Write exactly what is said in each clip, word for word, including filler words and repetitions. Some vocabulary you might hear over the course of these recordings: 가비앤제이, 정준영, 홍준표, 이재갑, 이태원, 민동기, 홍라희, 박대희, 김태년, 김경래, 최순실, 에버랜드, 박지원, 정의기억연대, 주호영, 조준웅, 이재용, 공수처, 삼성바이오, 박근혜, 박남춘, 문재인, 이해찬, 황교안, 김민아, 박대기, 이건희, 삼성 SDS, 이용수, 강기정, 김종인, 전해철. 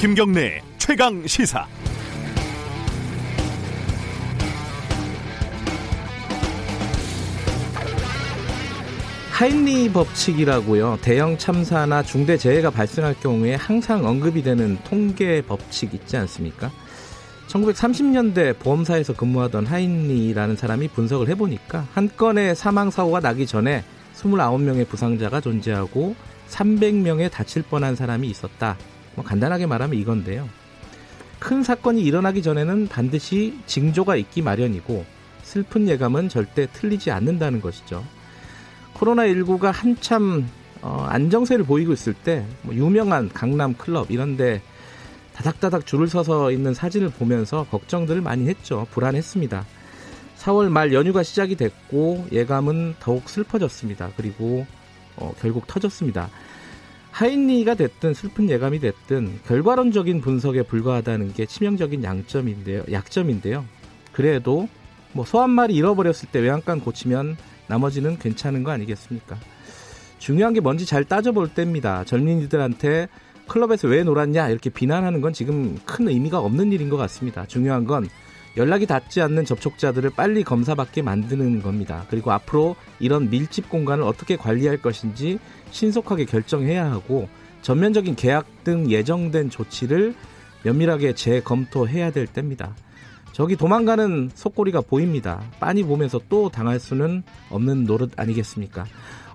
김경래 최강 시사. 하일리 법칙이라고요. 대형 참사나 중대 재해가 발생할 경우에 항상 언급이 되는 통계 법칙 있지 않습니까? 천구백삼십 년대 보험사에서 근무하던 하일리라는 사람이 분석을 해보니까 한 건의 사망사고가 나기 전에 이십구 명의 부상자가 존재하고 삼백 명의 다칠 뻔한 사람이 있었다. 뭐 간단하게 말하면 이건데요. 큰 사건이 일어나기 전에는 반드시 징조가 있기 마련이고 슬픈 예감은 절대 틀리지 않는다는 것이죠. 코로나십구가 한참 어, 안정세를 보이고 있을 때 뭐 유명한 강남 클럽 이런 데 다닥다닥 줄을 서서 있는 사진을 보면서 걱정들을 많이 했죠. 불안했습니다. 사월 말 연휴가 시작이 됐고 예감은 더욱 슬퍼졌습니다. 그리고 어, 결국 터졌습니다. 하인리가 됐든 슬픈 예감이 됐든 결과론적인 분석에 불과하다는 게 치명적인 양점인데요. 약점인데요. 그래도 뭐 소 한 마리 잃어버렸을 때 외양간 고치면 나머지는 괜찮은 거 아니겠습니까? 중요한 게 뭔지 잘 따져볼 때입니다. 젊은이들한테 클럽에서 왜 놀았냐 이렇게 비난하는 건 지금 큰 의미가 없는 일인 것 같습니다. 중요한 건 연락이 닿지 않는 접촉자들을 빨리 검사받게 만드는 겁니다. 그리고 앞으로 이런 밀집 공간을 어떻게 관리할 것인지 신속하게 결정해야 하고 전면적인 계약 등 예정된 조치를 면밀하게 재검토해야 될 때입니다. 저기 도망가는 속꼬리가 보입니다. 빤히 보면서 또 당할 수는 없는 노릇 아니겠습니까?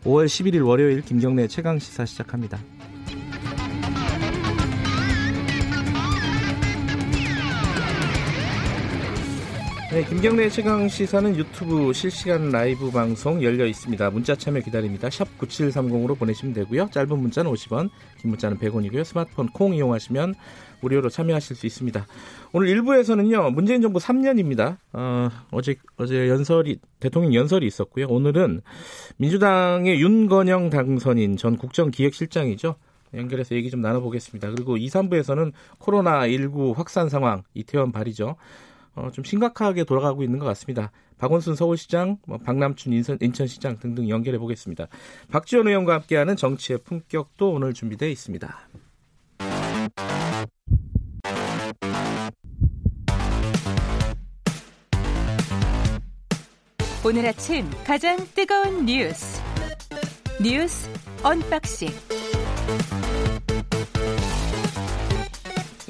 오월 십일일 월요일 김경래 최강시사 시작합니다. 네, 김경래 최강시사는 유튜브 실시간 라이브 방송 열려 있습니다. 문자 참여 기다립니다. 샵 구칠삼공으로 보내시면 되고요. 짧은 문자는 오십 원, 긴 문자는 백 원이고요. 스마트폰 콩 이용하시면 무료로 참여하실 수 있습니다. 오늘 일 부에서는요. 문재인 정부 삼 년입니다. 어, 어제 어제 연설이 대통령 연설이 있었고요. 오늘은 민주당의 윤건영 당선인 전 국정기획실장이죠. 연결해서 얘기 좀 나눠보겠습니다. 그리고 이, 삼부에서는 코로나십구 확산 상황, 이태원 발이죠. 어, 좀 심각하게 돌아가고 있는 것 같습니다. 박원순 서울시장, 박남춘 인천, 인천시장 등등 연결해 보겠습니다. 박지원 의원과 함께하는 정치의 품격도 오늘 준비되어 있습니다. 오늘 아침 가장 뜨거운 뉴스 뉴스 언박싱.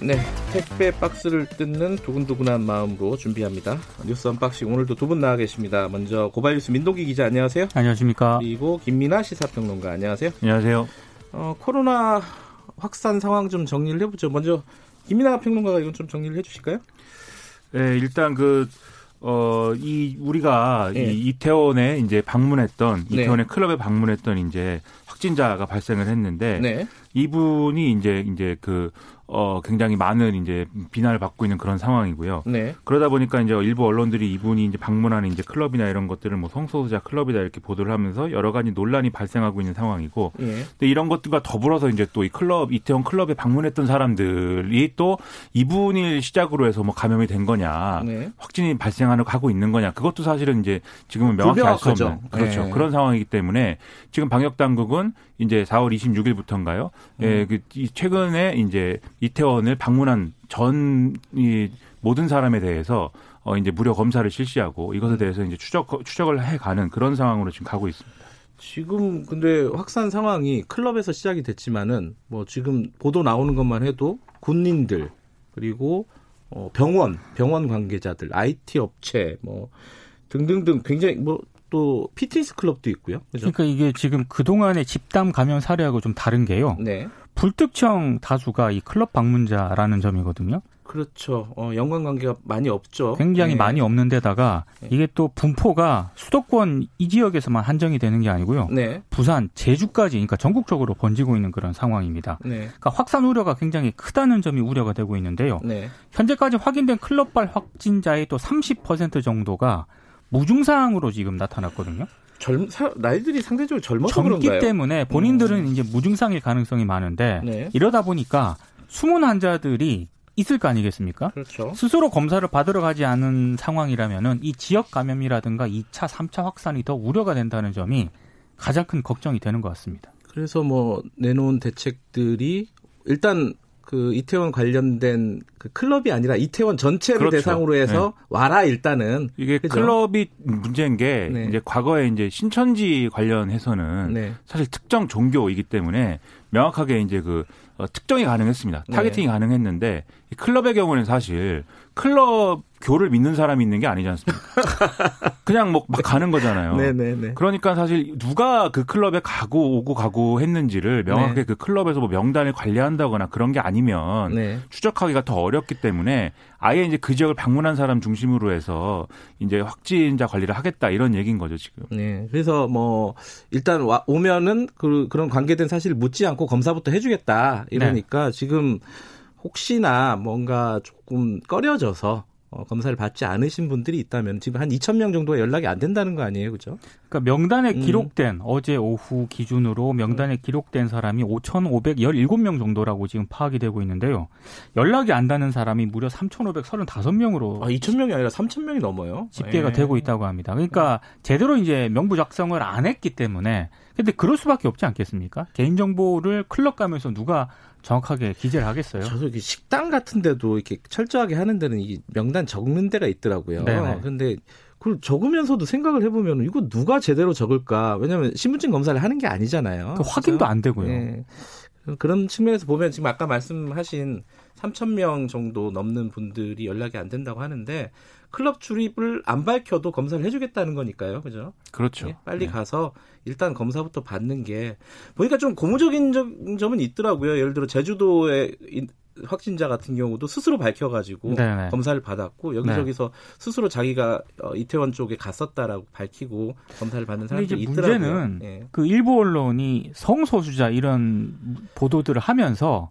네, 택배 박스를 뜯는 두근두근한 마음으로 준비합니다. 뉴스 언박싱 오늘도 두 분 나와 계십니다. 먼저 고발뉴스 민동기 기자 안녕하세요. 안녕하십니까. 그리고 김민아 시사평론가 안녕하세요. 안녕하세요. 어, 코로나 확산 상황 좀 정리를 해보죠. 먼저 김민아 평론가가 이건 좀 정리를 해주실까요? 네, 일단 그 어, 이 우리가 네. 이 이태원에 이제 방문했던 이태원의 네. 클럽에 방문했던 이제 확진자가 발생을 했는데 네. 이분이 이제 이제 그 어, 굉장히 많은 이제 비난을 받고 있는 그런 상황이고요. 네. 그러다 보니까 이제 일부 언론들이 이분이 이제 방문하는 이제 클럽이나 이런 것들을 뭐 성소수자 클럽이다 이렇게 보도를 하면서 여러 가지 논란이 발생하고 있는 상황이고. 네. 근데 이런 것들과 더불어서 이제 또 이 클럽, 이태원 클럽에 방문했던 사람들이 또 이분을 시작으로 해서 뭐 감염이 된 거냐. 네. 확진이 발생하는 하고 있는 거냐. 그것도 사실은 이제 지금은 명확히 알 수 없는. 그렇죠. 네. 그런 상황이기 때문에 지금 방역당국은 이제 사월 이십육일부터인가요? 음. 예, 그, 최근에 이제 이태원을 방문한 전 이 모든 사람에 대해서 어 이제 무료 검사를 실시하고 이것에 대해서 이제 추적 추적을 해가는 그런 상황으로 지금 가고 있습니다. 지금 근데 확산 상황이 클럽에서 시작이 됐지만은 뭐 지금 보도 나오는 것만 해도 군인들 그리고 어 병원 병원 관계자들, 아이티 업체 뭐 등등등 굉장히 뭐. 또 피트니스 클럽도 있고요. 그죠? 그러니까 이게 지금 그동안의 집단 감염 사례하고 좀 다른 게요. 네. 불특정 다수가 이 클럽 방문자라는 점이거든요. 그렇죠. 어, 연관관계가 많이 없죠. 굉장히 네. 많이 없는 데다가 이게 또 분포가 수도권 이 지역에서만 한정이 되는 게 아니고요. 네. 부산, 제주까지 그러니까 전국적으로 번지고 있는 그런 상황입니다. 네. 그러니까 확산 우려가 굉장히 크다는 점이 우려가 되고 있는데요. 네. 현재까지 확인된 클럽발 확진자의 또 삼십 퍼센트 정도가 무증상으로 지금 나타났거든요. 젊 사, 나이들이 상대적으로 젊어서 젊기 그런가요? 때문에 본인들은 음. 이제 무증상일 가능성이 많은데 네. 이러다 보니까 숨은 환자들이 있을 거 아니겠습니까? 그렇죠. 스스로 검사를 받으러 가지 않은 상황이라면은 이 지역 감염이라든가 이 차, 삼 차 확산이 더 우려가 된다는 점이 가장 큰 걱정이 되는 것 같습니다. 그래서 뭐 내놓은 대책들이 일단 그 이태원 관련된 그 클럽이 아니라 이태원 전체를 그렇죠. 대상으로 해서 네. 와라 일단은 이게 그렇죠? 클럽이 문제인 게 네. 이제 과거에 이제 신천지 관련해서는 네. 사실 특정 종교이기 때문에 명확하게 이제 그 특정이 가능했습니다. 타겟팅이 네. 가능했는데 이 클럽의 경우는 사실 클럽 교를 믿는 사람이 있는 게 아니지 않습니까? 그냥 뭐 막 가는 거잖아요. 네네네. 그러니까 사실 누가 그 클럽에 가고 오고 가고 했는지를 명확하게 네. 그 클럽에서 뭐 명단을 관리한다거나 그런 게 아니면 네. 추적하기가 더 어렵기 때문에 아예 이제 그 지역을 방문한 사람 중심으로 해서 이제 확진자 관리를 하겠다 이런 얘기인 거죠 지금. 네. 그래서 뭐 일단 와, 오면은 그, 그런 관계된 사실을 묻지 않고 검사부터 해주겠다 이러니까 네. 지금 혹시나 뭔가 조금 꺼려져서. 어, 검사를 받지 않으신 분들이 있다면 지금 한 이천 명 정도가 연락이 안 된다는 거 아니에요, 그죠? 그러니까 명단에 기록된 음. 어제 오후 기준으로 명단에 기록된 사람이 오천오백십칠 명 정도라고 지금 파악이 되고 있는데요. 연락이 안 닿는 사람이 무려 삼천오백삼십오 명으로 아, 이천 명이 아니라 삼천 명이 넘어요. 집계가 에이. 되고 있다고 합니다. 그러니까 제대로 이제 명부 작성을 안 했기 때문에 근데 그럴 수밖에 없지 않겠습니까? 개인정보를 클럽 가면서 누가 정확하게 기재를 하겠어요? 저도 이렇게 식당 같은 데도 이렇게 철저하게 하는 데는 이 명단 적는 데가 있더라고요. 그런데 그걸 적으면서도 생각을 해보면 이거 누가 제대로 적을까? 왜냐하면 신분증 검사를 하는 게 아니잖아요. 그 확인도 안 되고요. 네. 그런 측면에서 보면 지금 아까 말씀하신 삼천 명 정도 넘는 분들이 연락이 안 된다고 하는데 클럽 출입을 안 밝혀도 검사를 해주겠다는 거니까요, 그죠? 그렇죠. 네, 빨리 네. 가서 일단 검사부터 받는 게 보니까 좀 고무적인 점은 있더라고요. 예를 들어 제주도의 확진자 같은 경우도 스스로 밝혀가지고 네네. 검사를 받았고 여기저기서 네. 스스로 자기가 이태원 쪽에 갔었다라고 밝히고 검사를 받는 사람들이 있더라고요. 문제는 네. 그 일부 언론이 성소수자 이런 보도들을 하면서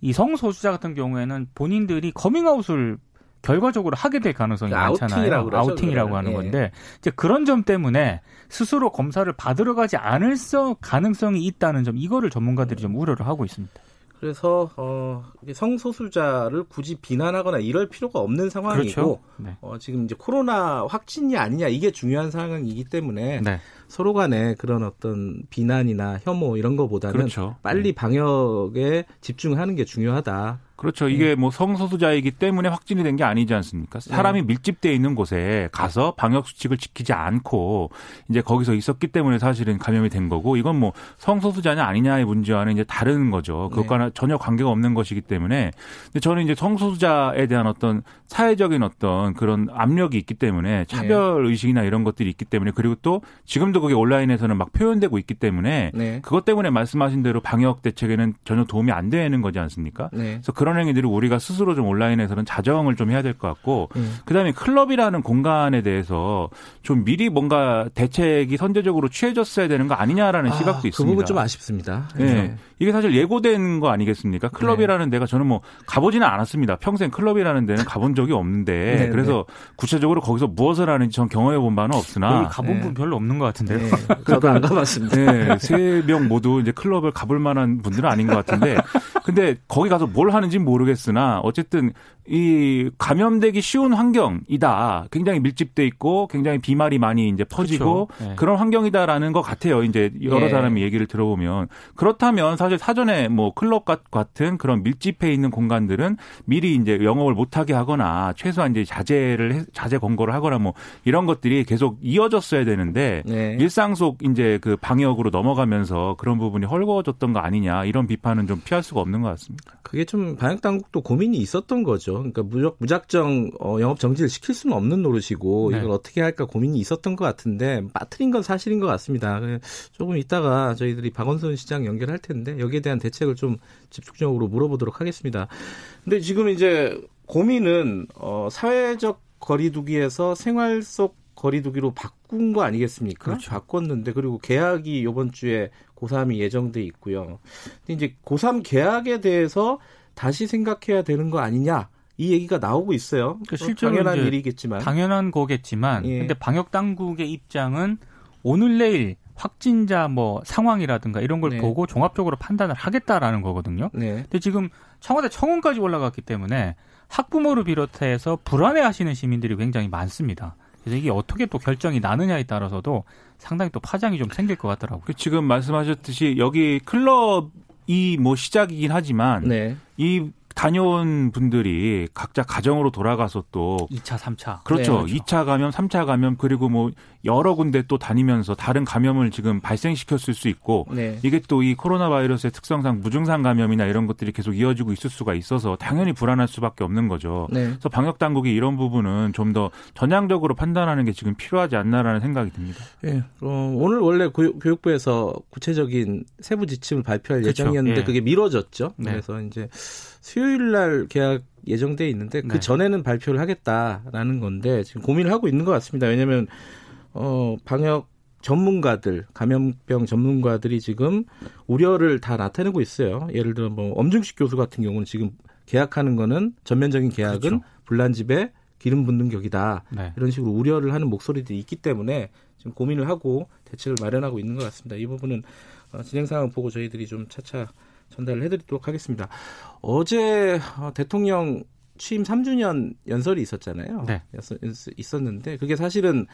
이 성소수자 같은 경우에는 본인들이 커밍아웃을 결과적으로 하게 될 가능성이 그러니까 많잖아요. 아우팅이라고, 아우팅이라고 하는 예. 건데 이제 그런 점 때문에 스스로 검사를 받으러 가지 않을 가능성이 있다는 점 이거를 전문가들이 좀 우려를 하고 있습니다. 그래서 어, 성소수자를 굳이 비난하거나 이럴 필요가 없는 상황이고 그렇죠. 네. 어, 지금 이제 코로나 확진이 아니냐 이게 중요한 상황이기 때문에 네. 서로 간에 그런 어떤 비난이나 혐오 이런 거보다는 그렇죠. 빨리 네. 방역에 집중하는 게 중요하다. 그렇죠. 이게 음. 뭐 성소수자이기 때문에 확진이 된 게 아니지 않습니까? 사람이 음. 밀집되어 있는 곳에 가서 방역수칙을 지키지 않고 이제 거기서 있었기 때문에 사실은 감염이 된 거고 이건 뭐 성소수자냐 아니냐의 문제와는 이제 다른 거죠. 그것과는 네. 전혀 관계가 없는 것이기 때문에 근데 저는 이제 성소수자에 대한 어떤 사회적인 어떤 그런 압력이 있기 때문에 차별 의식이나 이런 것들이 있기 때문에 그리고 또 지금도 그게 온라인에서는 막 표현되고 있기 때문에 네. 그것 때문에 말씀하신 대로 방역 대책에는 전혀 도움이 안 되는 거지 않습니까? 네. 그래서 그런 행위들을 우리가 스스로 좀 온라인에서는 자정을 좀 해야 될 것 같고 음. 그다음에 클럽이라는 공간에 대해서 좀 미리 뭔가 대책이 선제적으로 취해졌어야 되는 거 아니냐라는 아, 시각도 있습니다. 그 부분 좀 아쉽습니다. 네. 이게 사실 예고된 거 아니겠습니까? 클럽이라는 네. 데가 저는 뭐 가보지는 않았습니다. 평생 클럽이라는 데는 가본 적이 없는데 네, 그래서 네. 구체적으로 거기서 무엇을 하는지 전 경험해 본 바는 없으나 가본 분 네. 별로 없는 것 같은데요. 네. 저도 안 가봤습니다. 네. 세 명 모두 이제 클럽을 가볼 만한 분들은 아닌 것 같은데 근데 거기 가서 뭘 하는지 모르겠으나 어쨌든 이 감염되기 쉬운 환경이다. 굉장히 밀집돼 있고 굉장히 비말이 많이 이제 퍼지고 그렇죠. 네. 그런 환경이다라는 것 같아요. 이제 여러 예. 사람이 얘기를 들어보면 그렇다면 사실 사전에 뭐 클럽 같은 그런 밀집해 있는 공간들은 미리 이제 영업을 못하게 하거나 최소한 이제 자제를 자제 권고를 하거나 뭐 이런 것들이 계속 이어졌어야 되는데 네. 일상 속 이제 그 방역으로 넘어가면서 그런 부분이 헐거워졌던 거 아니냐 이런 비판은 좀 피할 수가 없는 것 같습니다. 그게 좀 방역 당국도 고민이 있었던 거죠. 그러니까 무작, 무작정 어, 영업 정지를 시킬 수는 없는 노릇이고 네. 이걸 어떻게 할까 고민이 있었던 것 같은데 빠뜨린 건 사실인 것 같습니다. 조금 이따가 저희들이 박원순 시장 연결할 텐데 여기에 대한 대책을 좀 집중적으로 물어보도록 하겠습니다. 근데 지금 이제 고민은 어, 사회적 거리두기에서 생활 속 거리두기로 바꾼 거 아니겠습니까? 그렇죠. 바꿨는데 그리고 개학이 이번 주에 고삼이 예정돼 있고요. 근데 이제 고삼 개학에 대해서 다시 생각해야 되는 거 아니냐? 이 얘기가 나오고 있어요. 그러니까 실제로 당연한 일이겠지만 당연한 거겠지만, 예. 근데 방역 당국의 입장은 오늘 내일 확진자 뭐 상황이라든가 이런 걸 네. 보고 종합적으로 판단을 하겠다라는 거거든요. 네. 근데 지금 청와대 청원까지 올라갔기 때문에 학부모를 비롯해서 불안해하시는 시민들이 굉장히 많습니다. 그래서 이게 어떻게 또 결정이 나느냐에 따라서도 상당히 또 파장이 좀 생길 것 같더라고요. 지금 말씀하셨듯이 여기 클럽이 뭐 시작이긴 하지만 네. 이 다녀온 분들이 각자 가정으로 돌아가서 또 이 차, 삼 차. 그렇죠. 네, 그렇죠. 이 차 감염, 삼 차 감염 그리고 뭐 여러 군데 또 다니면서 다른 감염을 지금 발생시켰을 수 있고 네. 이게 또 이 코로나 바이러스의 특성상 무증상 감염이나 이런 것들이 계속 이어지고 있을 수가 있어서 당연히 불안할 수밖에 없는 거죠. 네. 그래서 방역 당국이 이런 부분은 좀 더 전향적으로 판단하는 게 지금 필요하지 않나라는 생각이 듭니다. 네. 어, 오늘 원래 교육, 교육부에서 구체적인 세부 지침을 발표할 그렇죠. 예정이었는데 네. 그게 미뤄졌죠. 네. 그래서 이제 수요일 날 계약 예정돼 있는데 그 전에는 발표를 하겠다라는 건데 지금 고민을 하고 있는 것 같습니다. 왜냐하면 어, 방역 전문가들, 감염병 전문가들이 지금 우려를 다 나타내고 있어요. 예를 들어 뭐 엄중식 교수 같은 경우는 지금 계약하는 거는 전면적인 계약은 그렇죠. 불난집에 기름 붓는 격이다. 네. 이런 식으로 우려를 하는 목소리들이 있기 때문에 지금 고민을 하고 대책을 마련하고 있는 것 같습니다. 이 부분은 어, 진행 상황 보고 저희들이 좀 차차 전달을 해드리도록 하겠습니다. 어제 대통령 취임 삼 주년 연설이 있었잖아요. 네. 있었는데 그게 사실은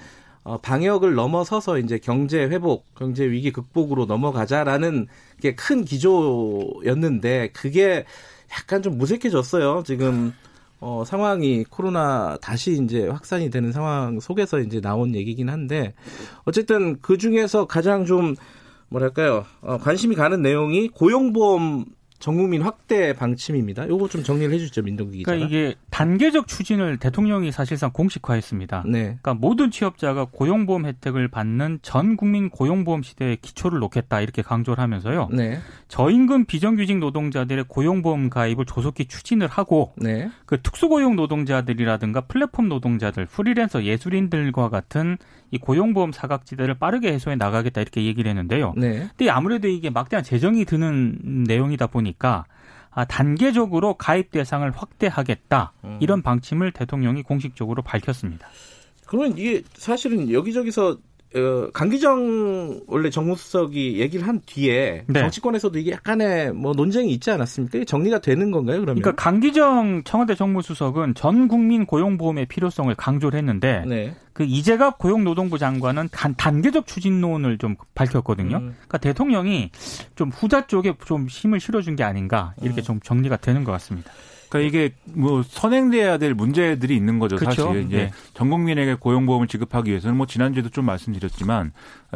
방역을 넘어서서 이제 경제 회복, 경제 위기 극복으로 넘어가자라는 게 큰 기조였는데 그게 약간 좀 무색해졌어요. 지금 어, 상황이 코로나 다시 이제 확산이 되는 상황 속에서 이제 나온 얘기긴 한데 어쨌든 그 중에서 가장 좀 뭐랄까요? 어, 관심이 가는 내용이 고용보험 전국민 확대 방침입니다. 요거 좀 정리를 해주죠, 민동기 기자가. 그러니까 이게 단계적 추진을 대통령이 사실상 공식화했습니다. 네. 그러니까 모든 취업자가 고용보험 혜택을 받는 전 국민 고용보험 시대에 기초를 놓겠다 이렇게 강조를 하면서요. 네. 저임금 비정규직 노동자들의 고용보험 가입을 조속히 추진을 하고, 네. 그 특수고용 노동자들이라든가 플랫폼 노동자들, 프리랜서 예술인들과 같은 이 고용보험 사각지대를 빠르게 해소해 나가겠다 이렇게 얘기를 했는데요. 네. 근데 아무래도 이게 막대한 재정이 드는 내용이다 보니까 단계적으로 가입 대상을 확대하겠다 음. 이런 방침을 대통령이 공식적으로 밝혔습니다. 그러면 이게 사실은 여기저기서 강기정 원래 정무수석이 얘기를 한 뒤에 네. 정치권에서도 이게 약간의 뭐 논쟁이 있지 않았습니까? 정리가 되는 건가요? 그러면? 그러니까 강기정 청와대 정무수석은 전 국민 고용보험의 필요성을 강조를 했는데 네. 그 이재갑 고용노동부 장관은 단, 단계적 추진론을 좀 밝혔거든요. 음. 그러니까 대통령이 좀 후자 쪽에 좀 힘을 실어준 게 아닌가 이렇게 음. 좀 정리가 되는 것 같습니다. 그러니까 이게 뭐 선행돼야 될 문제들이 있는 거죠. 그렇죠? 사실 이제 네. 전 국민에게 고용보험을 지급하기 위해서는 뭐 지난주에도 좀 말씀드렸지만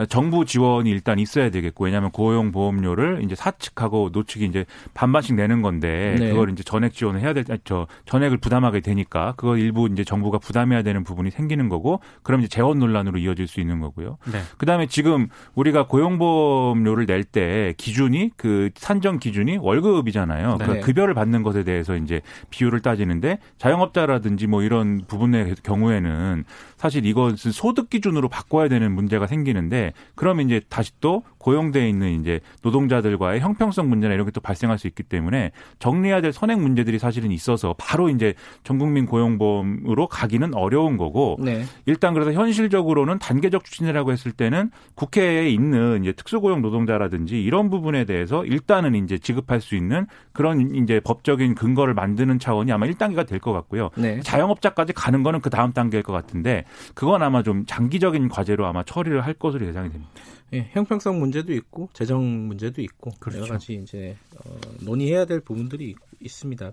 정부 지원이 일단 있어야 되겠고 왜냐하면 고용보험료를 이제 사측하고 노측이 이제 반반씩 내는 건데 네. 그걸 이제 전액 지원을 해야 될 저 전액을 부담하게 되니까 그걸 일부 이제 정부가 부담해야 되는 부분이 생기는 거고 그럼 이제 재원 논란으로 이어질 수 있는 거고요. 네. 그다음에 지금 우리가 고용보험료를 낼 때 기준이 그 산정 기준이 월급이잖아요. 네. 그러니까 급여를 받는 것에 대해서 이제 비율을 따지는데 자영업자라든지 뭐 이런 부분의 경우에는 사실 이것은 소득 기준으로 바꿔야 되는 문제가 생기는데 그러면 이제 다시 또 고용되어 있는 이제 노동자들과의 형평성 문제나 이런 게 또 발생할 수 있기 때문에 정리해야 될 선행 문제들이 사실은 있어서 바로 이제 전국민 고용보험으로 가기는 어려운 거고 네. 일단 그래서 현실적으로는 단계적 추진이라고 했을 때는 국회에 있는 이제 특수고용 노동자라든지 이런 부분에 대해서 일단은 이제 지급할 수 있는 그런 이제 법적인 근거를 만드는 차원이 아마 일 단계가 될 것 같고요. 네. 자영업자까지 가는 거는 그 다음 단계일 것 같은데 그건 아마 좀 장기적인 과제로 아마 처리를 할 것으로 예상이 됩니다. 예, 형평성 문제도 있고 재정 문제도 있고 그렇죠. 여러 가지 이제 어, 논의해야 될 부분들이 있습니다.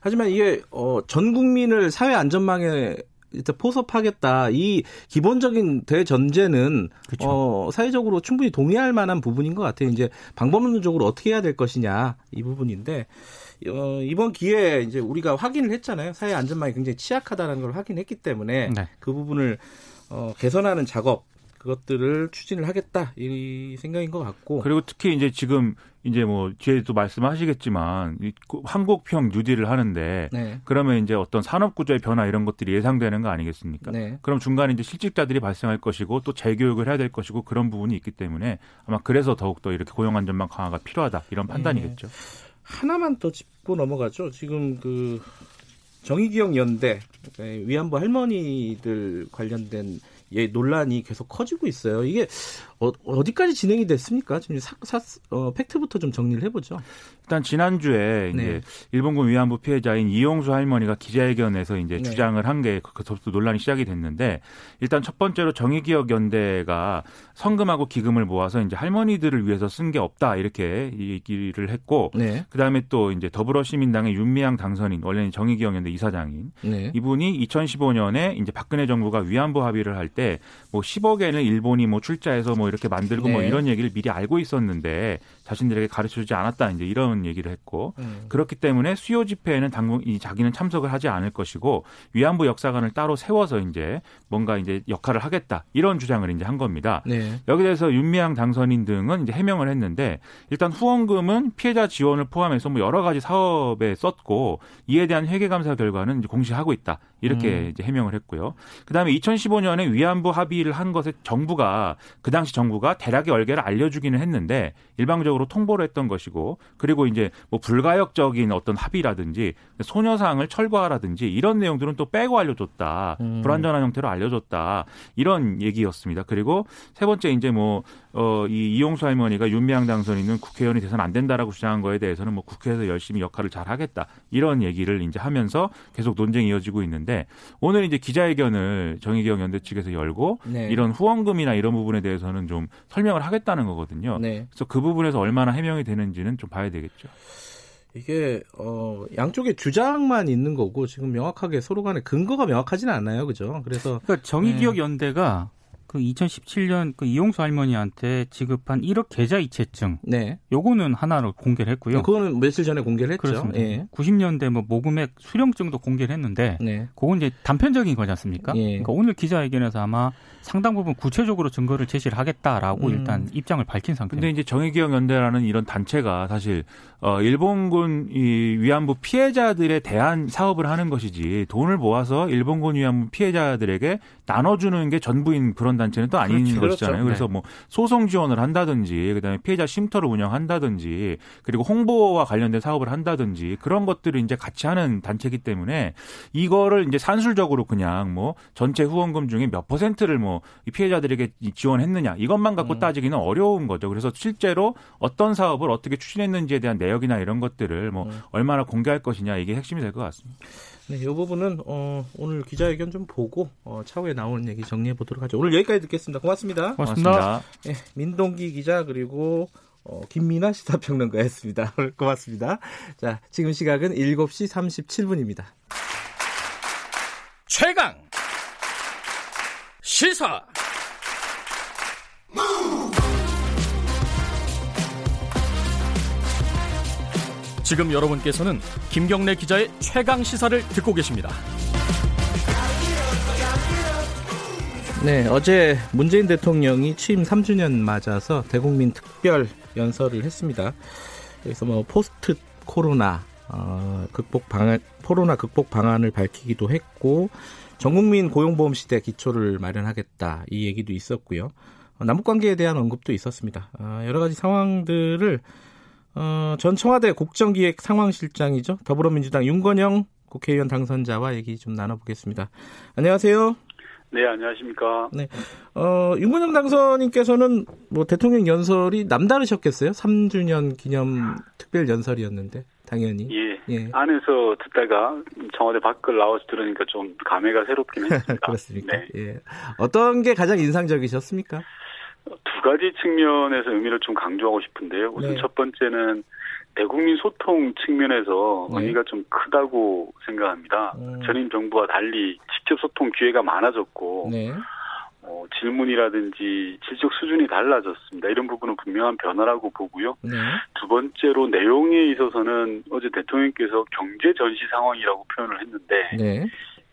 하지만 이게 어, 전 국민을 사회 안전망에 일단 포섭하겠다. 이 기본적인 대전제는 그렇죠. 어, 사회적으로 충분히 동의할 만한 부분인 것 같아요. 이제 방법론적으로 어떻게 해야 될 것이냐 이 부분인데 어, 이번 기회에 이제 우리가 확인을 했잖아요. 사회 안전망이 굉장히 취약하다는 걸 확인했기 때문에 네. 그 부분을 어, 개선하는 작업 그것들을 추진을 하겠다 이 생각인 것 같고 그리고 특히 이제 지금 이제 뭐 뒤에도 말씀하시겠지만 한국형 뉴딜을 하는데 네. 그러면 이제 어떤 산업 구조의 변화 이런 것들이 예상되는 거 아니겠습니까? 네. 그럼 중간에 이제 실직자들이 발생할 것이고 또 재교육을 해야 될 것이고 그런 부분이 있기 때문에 아마 그래서 더욱 더 이렇게 고용 안전망 강화가 필요하다 이런 판단이겠죠. 네. 하나만 더 짚고 넘어가죠. 지금 그 정의기억연대 위안부 할머니들 관련된 예, 논란이 계속 커지고 있어요. 이게 어, 어디까지 진행이 됐습니까? 지금 사, 사, 어, 팩트부터 좀 정리를 해보죠. 일단 지난주에 네. 이제 일본군 위안부 피해자인 이용수 할머니가 기자회견에서 이제 네. 주장을 한 게 그때부터 논란이 시작이 됐는데, 일단 첫 번째로 정의기억연대가 성금하고 기금을 모아서 이제 할머니들을 위해서 쓴 게 없다 이렇게 얘기를 했고, 네. 그 다음에 또 이제 더불어시민당의 윤미향 당선인, 원래는 정의기억연대 이사장인 네. 이분이 이천십오 년에 이제 박근혜 정부가 위안부 합의를 할 때 뭐 십억 엔을 일본이 뭐 출자해서 뭐 이렇게 만들고 네. 뭐 이런 얘기를 미리 알고 있었는데 자신들에게 가르쳐주지 않았다 이제 이런 얘기를 했고 음. 그렇기 때문에 수요 집회에는 당분 이 자기는 참석을 하지 않을 것이고 위안부 역사관을 따로 세워서 이제 뭔가 이제 역할을 하겠다 이런 주장을 이제 한 겁니다. 네. 여기 대해서 윤미향 당선인 등은 이제 해명을 했는데, 일단 후원금은 피해자 지원을 포함해서 뭐 여러 가지 사업에 썼고 이에 대한 회계감사 결과는 이제 공시하고 있다 이렇게 음. 이제 해명을 했고요. 그 다음에 이천십오 년에 위안부 합의를 한 것에 정부가 그 당시 정부가 대략의 얼개를 알려주기는 했는데 일방적으로 통보를 했던 것이고, 그리고 이제 뭐 불가역적인 어떤 합의라든지 소녀상을 철거하라든지 이런 내용들은 또 빼고 알려줬다. 음. 불완전한 형태로 알려줬다. 이런 얘기였습니다. 그리고 세 번째 이제 뭐 어, 이 이용수 할머니가 윤미향 당선인은 국회의원이 돼서는 안 된다라고 주장한 거에 대해서는 뭐 국회에서 열심히 역할을 잘 하겠다 이런 얘기를 이제 하면서 계속 논쟁이 이어지고 있는데, 오늘 이제 기자회견을 정의기억연대 측에서 열고 네. 이런 후원금이나 이런 부분에 대해서는 좀 설명을 하겠다는 거거든요. 네. 그래서 그 부분에서 얼마나 해명이 되는지는 좀 봐야 되겠죠. 이게 어, 양쪽의 주장만 있는 거고 지금 명확하게 서로 간에 근거가 명확하지는 않아요, 그죠? 그래서 그러니까 정의기억연대가 네. 그 이천십칠 년 그 이용수 할머니한테 지급한 일억 계좌 이체증. 네. 요거는 하나로 공개를 했고요. 그거는 며칠 전에 공개를 했죠. 그렇습니다. 예. 구십 년대 뭐 모금액 수령증도 공개를 했는데, 네. 그건 이제 단편적인 거지 않습니까? 예. 그러니까 오늘 기자회견에서 아마 상당 부분 구체적으로 증거를 제시를 하겠다라고 음. 일단 입장을 밝힌 상태입니다. 근데 이제 정의기억연대라는 이런 단체가 사실 어, 일본군 이 위안부 피해자들에 대한 사업을 하는 것이지 돈을 모아서 일본군 위안부 피해자들에게 나눠주는 게 전부인 그런 단체는 또 아닌 그렇죠, 것이잖아요. 그렇죠. 그래서 네. 뭐 소송 지원을 한다든지, 그다음에 피해자 쉼터를 운영한다든지, 그리고 홍보와 관련된 사업을 한다든지 그런 것들을 이제 같이 하는 단체이기 때문에 이거를 이제 산술적으로 그냥 뭐 전체 후원금 중에 몇 퍼센트를 뭐 피해자들에게 지원했느냐 이것만 갖고 음. 따지기는 어려운 거죠. 그래서 실제로 어떤 사업을 어떻게 추진했는지에 대한 내역이나 이런 것들을 뭐 음. 얼마나 공개할 것이냐 이게 핵심이 될 것 같습니다. 네, 이 부분은 어, 오늘 기자회견 좀 보고 어, 차후에 나오는 얘기 정리해 보도록 하죠. 오늘 여기까지 듣겠습니다. 고맙습니다. 고맙습니다. 네, 민동기 기자 그리고 어, 김민아 시사평론가였습니다. 고맙습니다. 자, 지금 시각은 일곱 시 삼십칠 분입니다. 최강 시사 지금 여러분께서는 김경래 기자의 최강 시사를 듣고 계십니다. 네, 어제 문재인 대통령이 취임 삼 주년 맞아서 대국민 특별 연설을 했습니다. 그래서 뭐 포스트 코로나 어, 극복 방안, 코로나 극복 방안을 밝히기도 했고 전국민 고용보험 시대 기초를 마련하겠다 이 얘기도 있었고요. 남북관계에 대한 언급도 있었습니다. 어, 여러 가지 상황들을 어, 전 청와대 국정기획 상황실장이죠. 더불어민주당 윤건영 국회의원 당선자와 얘기 좀 나눠보겠습니다. 안녕하세요. 네, 안녕하십니까. 네, 어, 윤건영 당선인께서는 뭐 대통령 연설이 남다르셨겠어요? 삼 주년 기념 특별 연설이었는데, 당연히. 예. 예. 안에서 듣다가 청와대 밖을 나와서 들으니까 좀 감회가 새롭긴 했습니다. 그렇습니까? 네. 예. 어떤 게 가장 인상적이셨습니까? 두 가지 측면에서 의미를 좀 강조하고 싶은데요. 우선 네. 첫 번째는 대국민 소통 측면에서 네. 의미가 좀 크다고 생각합니다. 음. 전임 정부와 달리 직접 소통 기회가 많아졌고 네. 어, 질문이라든지 질적 수준이 달라졌습니다. 이런 부분은 분명한 변화라고 보고요. 네. 두 번째로 내용에 있어서는 어제 대통령께서 경제 전시 상황이라고 표현을 했는데 네.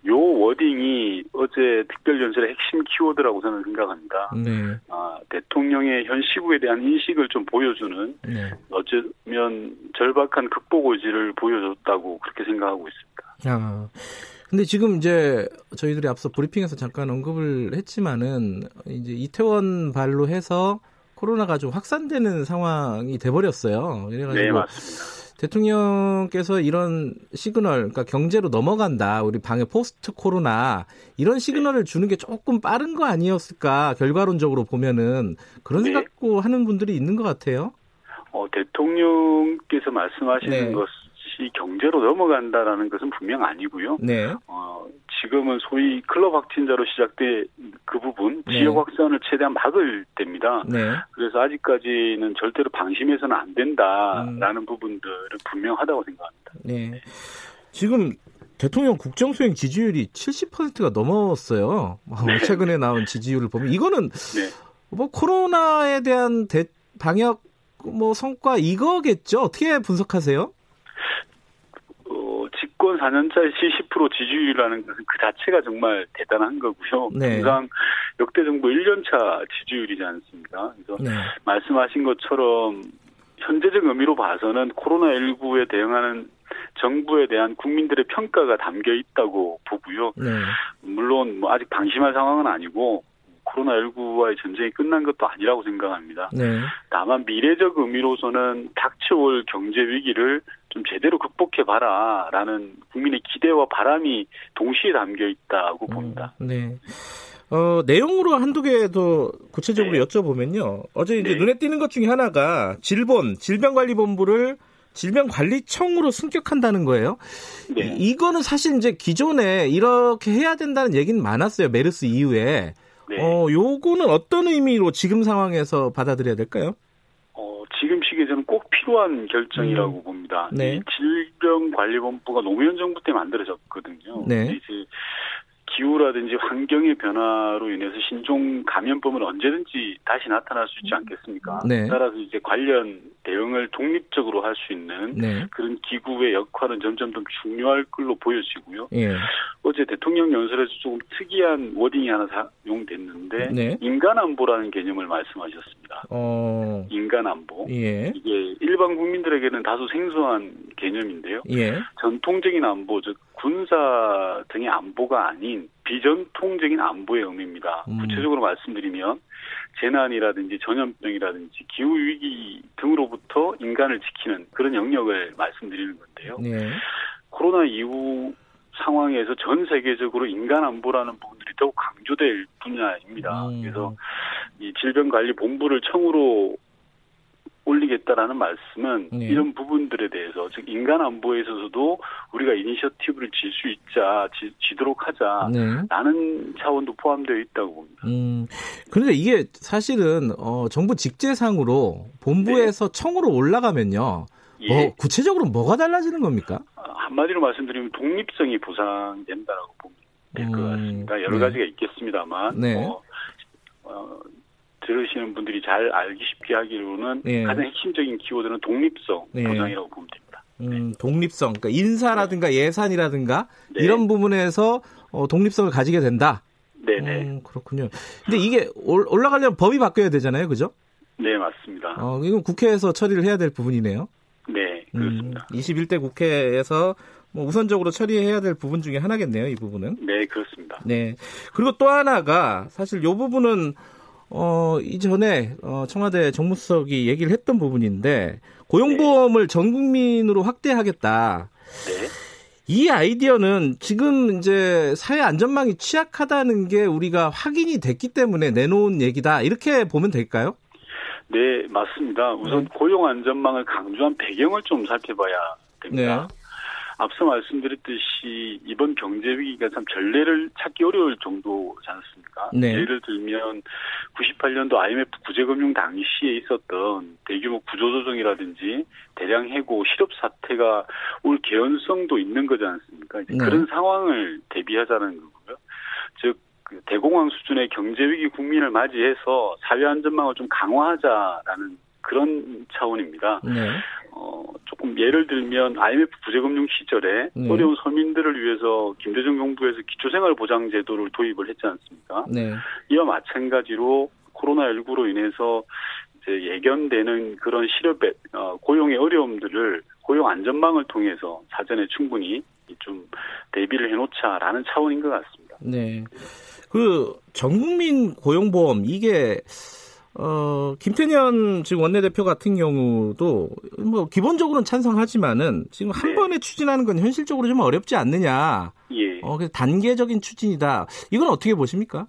요 워딩이 어제 특별연설의 핵심 키워드라고 저는 생각합니다. 네. 아, 대통령의 현 시국에 대한 인식을 좀 보여주는 네. 어쩌면 절박한 극복 의지를 보여줬다고 그렇게 생각하고 있습니다. 아, 근데 지금 이제 저희들이 앞서 브리핑에서 잠깐 언급을 했지만은 이제 이태원 발로 해서 코로나가 좀 확산되는 상황이 돼버렸어요. 네, 맞습니다. 대통령께서 이런 시그널, 그러니까 경제로 넘어간다, 우리 방에 포스트 코로나 이런 시그널을 주는 게 조금 빠른 거 아니었을까, 결과론적으로 보면은 그런 네. 생각도 하는 분들이 있는 것 같아요. 어, 대통령께서 말씀하시는 네. 것이 경제로 넘어간다라는 것은 분명 아니고요. 네. 어, 지금은 소위 클럽 확진자로 시작된 그 부분 네. 지역 확산을 최대한 막을 때입니다. 네. 그래서 아직까지는 절대로 방심해서는 안 된다라는 음. 부분들은 분명하다고 생각합니다. 네. 지금 대통령 국정수행 지지율이 칠십 퍼센트가 넘었어요. 네. 최근에 나온 지지율을 보면 이거는 네. 뭐 코로나에 대한 대, 방역 뭐 성과 이거겠죠? 어떻게 분석하세요? 집권 사 년짜리 칠십 퍼센트 지지율이라는 것은 그 자체가 정말 대단한 거고요. 네. 당장 역대 정부 일 년차 지지율이지 않습니까? 그래서 네. 말씀하신 것처럼 현재적 의미로 봐서는 코로나십구에 대응하는 정부에 대한 국민들의 평가가 담겨 있다고 보고요. 네. 물론 뭐 아직 방심할 상황은 아니고 코로나십구와의 전쟁이 끝난 것도 아니라고 생각합니다. 네. 다만 미래적 의미로서는 닥쳐올 경제 위기를 좀 제대로 극복해봐라라는 국민의 기대와 바람이 동시에 담겨있다고 봅니다. 음, 네. 어, 내용으로 한두 개 더 구체적으로 네. 여쭤보면요. 어제 이제 네. 눈에 띄는 것 중에 하나가 질본, 질병관리본부를 질병관리청으로 승격한다는 거예요. 네. 이거는 사실 이제 기존에 이렇게 해야 된다는 얘기는 많았어요. 메르스 이후에. 네. 어, 요거는 어떤 의미로 지금 상황에서 받아들여야 될까요? 어, 지금 시기에서는 꼭 필요한 결정이라고 음. 봅니다. 네. 이 질병관리본부가 노무현 정부 때 만들어졌거든요. 네. 이제 기후라든지 환경의 변화로 인해서 신종 감염병은 언제든지 다시 나타날 수 있지 않겠습니까? 네. 따라서 이제 관련 대응을 독립적으로 할 수 있는 네. 그런 기구의 역할은 점점 더 중요할 걸로 보여지고요. 예. 어제 대통령 연설에서 조금 특이한 워딩이 하나 사용됐는데 네. 인간 안보라는 개념을 말씀하셨습니다. 어... 인간 안보. 예. 이게 일반 국민들에게는 다소 생소한 개념인데요. 예. 전통적인 안보, 즉 군사 등의 안보가 아닌 비전통적인 안보의 의미입니다. 음. 구체적으로 말씀드리면 재난이라든지 전염병이라든지 기후위기 등으로부터 인간을 지키는 그런 영역을 말씀드리는 건데요. 네. 코로나 이후 상황에서 전 세계적으로 인간 안보라는 부분들이 더욱 강조될 분야입니다. 음. 그래서 이 질병관리본부를 청으로 올리겠다라는 말씀은 네. 이런 부분들에 대해서, 즉 인간 안보에 있어서도 우리가 이니셔티브를 질 수 있자, 지, 지도록 하자라는 네. 차원도 포함되어 있다고 봅니다. 음, 그런데 이게 사실은 어, 정부 직제상으로 본부에서 네. 청으로 올라가면요. 예. 뭐 구체적으로 뭐가 달라지는 겁니까? 한마디로 말씀드리면 독립성이 보상된다라고 보면 될 것 음, 같습니다. 여러 네. 가지가 있겠습니다만. 네. 어, 어, 들으시는 분들이 잘 알기 쉽게 하기로는 예. 가장 핵심적인 키워드는 독립성 보장이라고 예. 보면 됩니다. 네. 음, 독립성, 그러니까 인사라든가 네. 예산이라든가 네. 이런 부분에서 어, 독립성을 가지게 된다. 네네. 음, 그렇군요. 근데 이게 올라가려면 법이 바뀌어야 되잖아요, 그죠? 네, 맞습니다. 어, 이건 국회에서 처리를 해야 될 부분이네요. 네, 그렇습니다. 음, 이십일 대 국회에서 뭐 우선적으로 처리해야 될 부분 중에 하나겠네요, 이 부분은. 네, 그렇습니다. 네. 그리고 또 하나가 사실 이 부분은 어, 이전에 어, 청와대 정무수석이 얘기를 했던 부분인데 고용보험을 네. 전 국민으로 확대하겠다. 네. 이 아이디어는 지금 이제 사회 안전망이 취약하다는 게 우리가 확인이 됐기 때문에 내놓은 얘기다. 이렇게 보면 될까요? 네, 맞습니다. 우선 네. 고용 안전망을 강조한 배경을 좀 살펴봐야 됩니다. 네. 앞서 말씀드렸듯이 이번 경제 위기가 참 전례를 찾기 어려울 정도지 않습니까? 네. 예를 들면 구십팔 년도 아이엠에프 구제금융 당시에 있었던 대규모 구조조정이라든지 대량 해고, 실업 사태가 올 개연성도 있는 거지 않습니까? 이제 네. 그런 상황을 대비하자는 거고요. 즉 대공황 수준의 경제 위기 국민을 맞이해서 사회 안전망을 좀 강화하자라는 그런 차원입니다. 네. 어, 조금 예를 들면 아이엠에프 구제금융 시절에 네. 어려운 서민들을 위해서 김대중 정부에서 기초생활보장제도를 도입을 했지 않습니까? 네. 이와 마찬가지로 코로나십구로 인해서 이제 예견되는 그런 실업의 어, 고용의 어려움들을 고용 안전망을 통해서 사전에 충분히 좀 대비를 해놓자라는 차원인 것 같습니다. 네. 그 전국민 고용보험 이게 어, 김태년 지금 원내대표 같은 경우도 뭐 기본적으로는 찬성하지만은 지금 한 네. 번에 추진하는 건 현실적으로 좀 어렵지 않느냐. 예. 어, 그래서 단계적인 추진이다. 이건 어떻게 보십니까?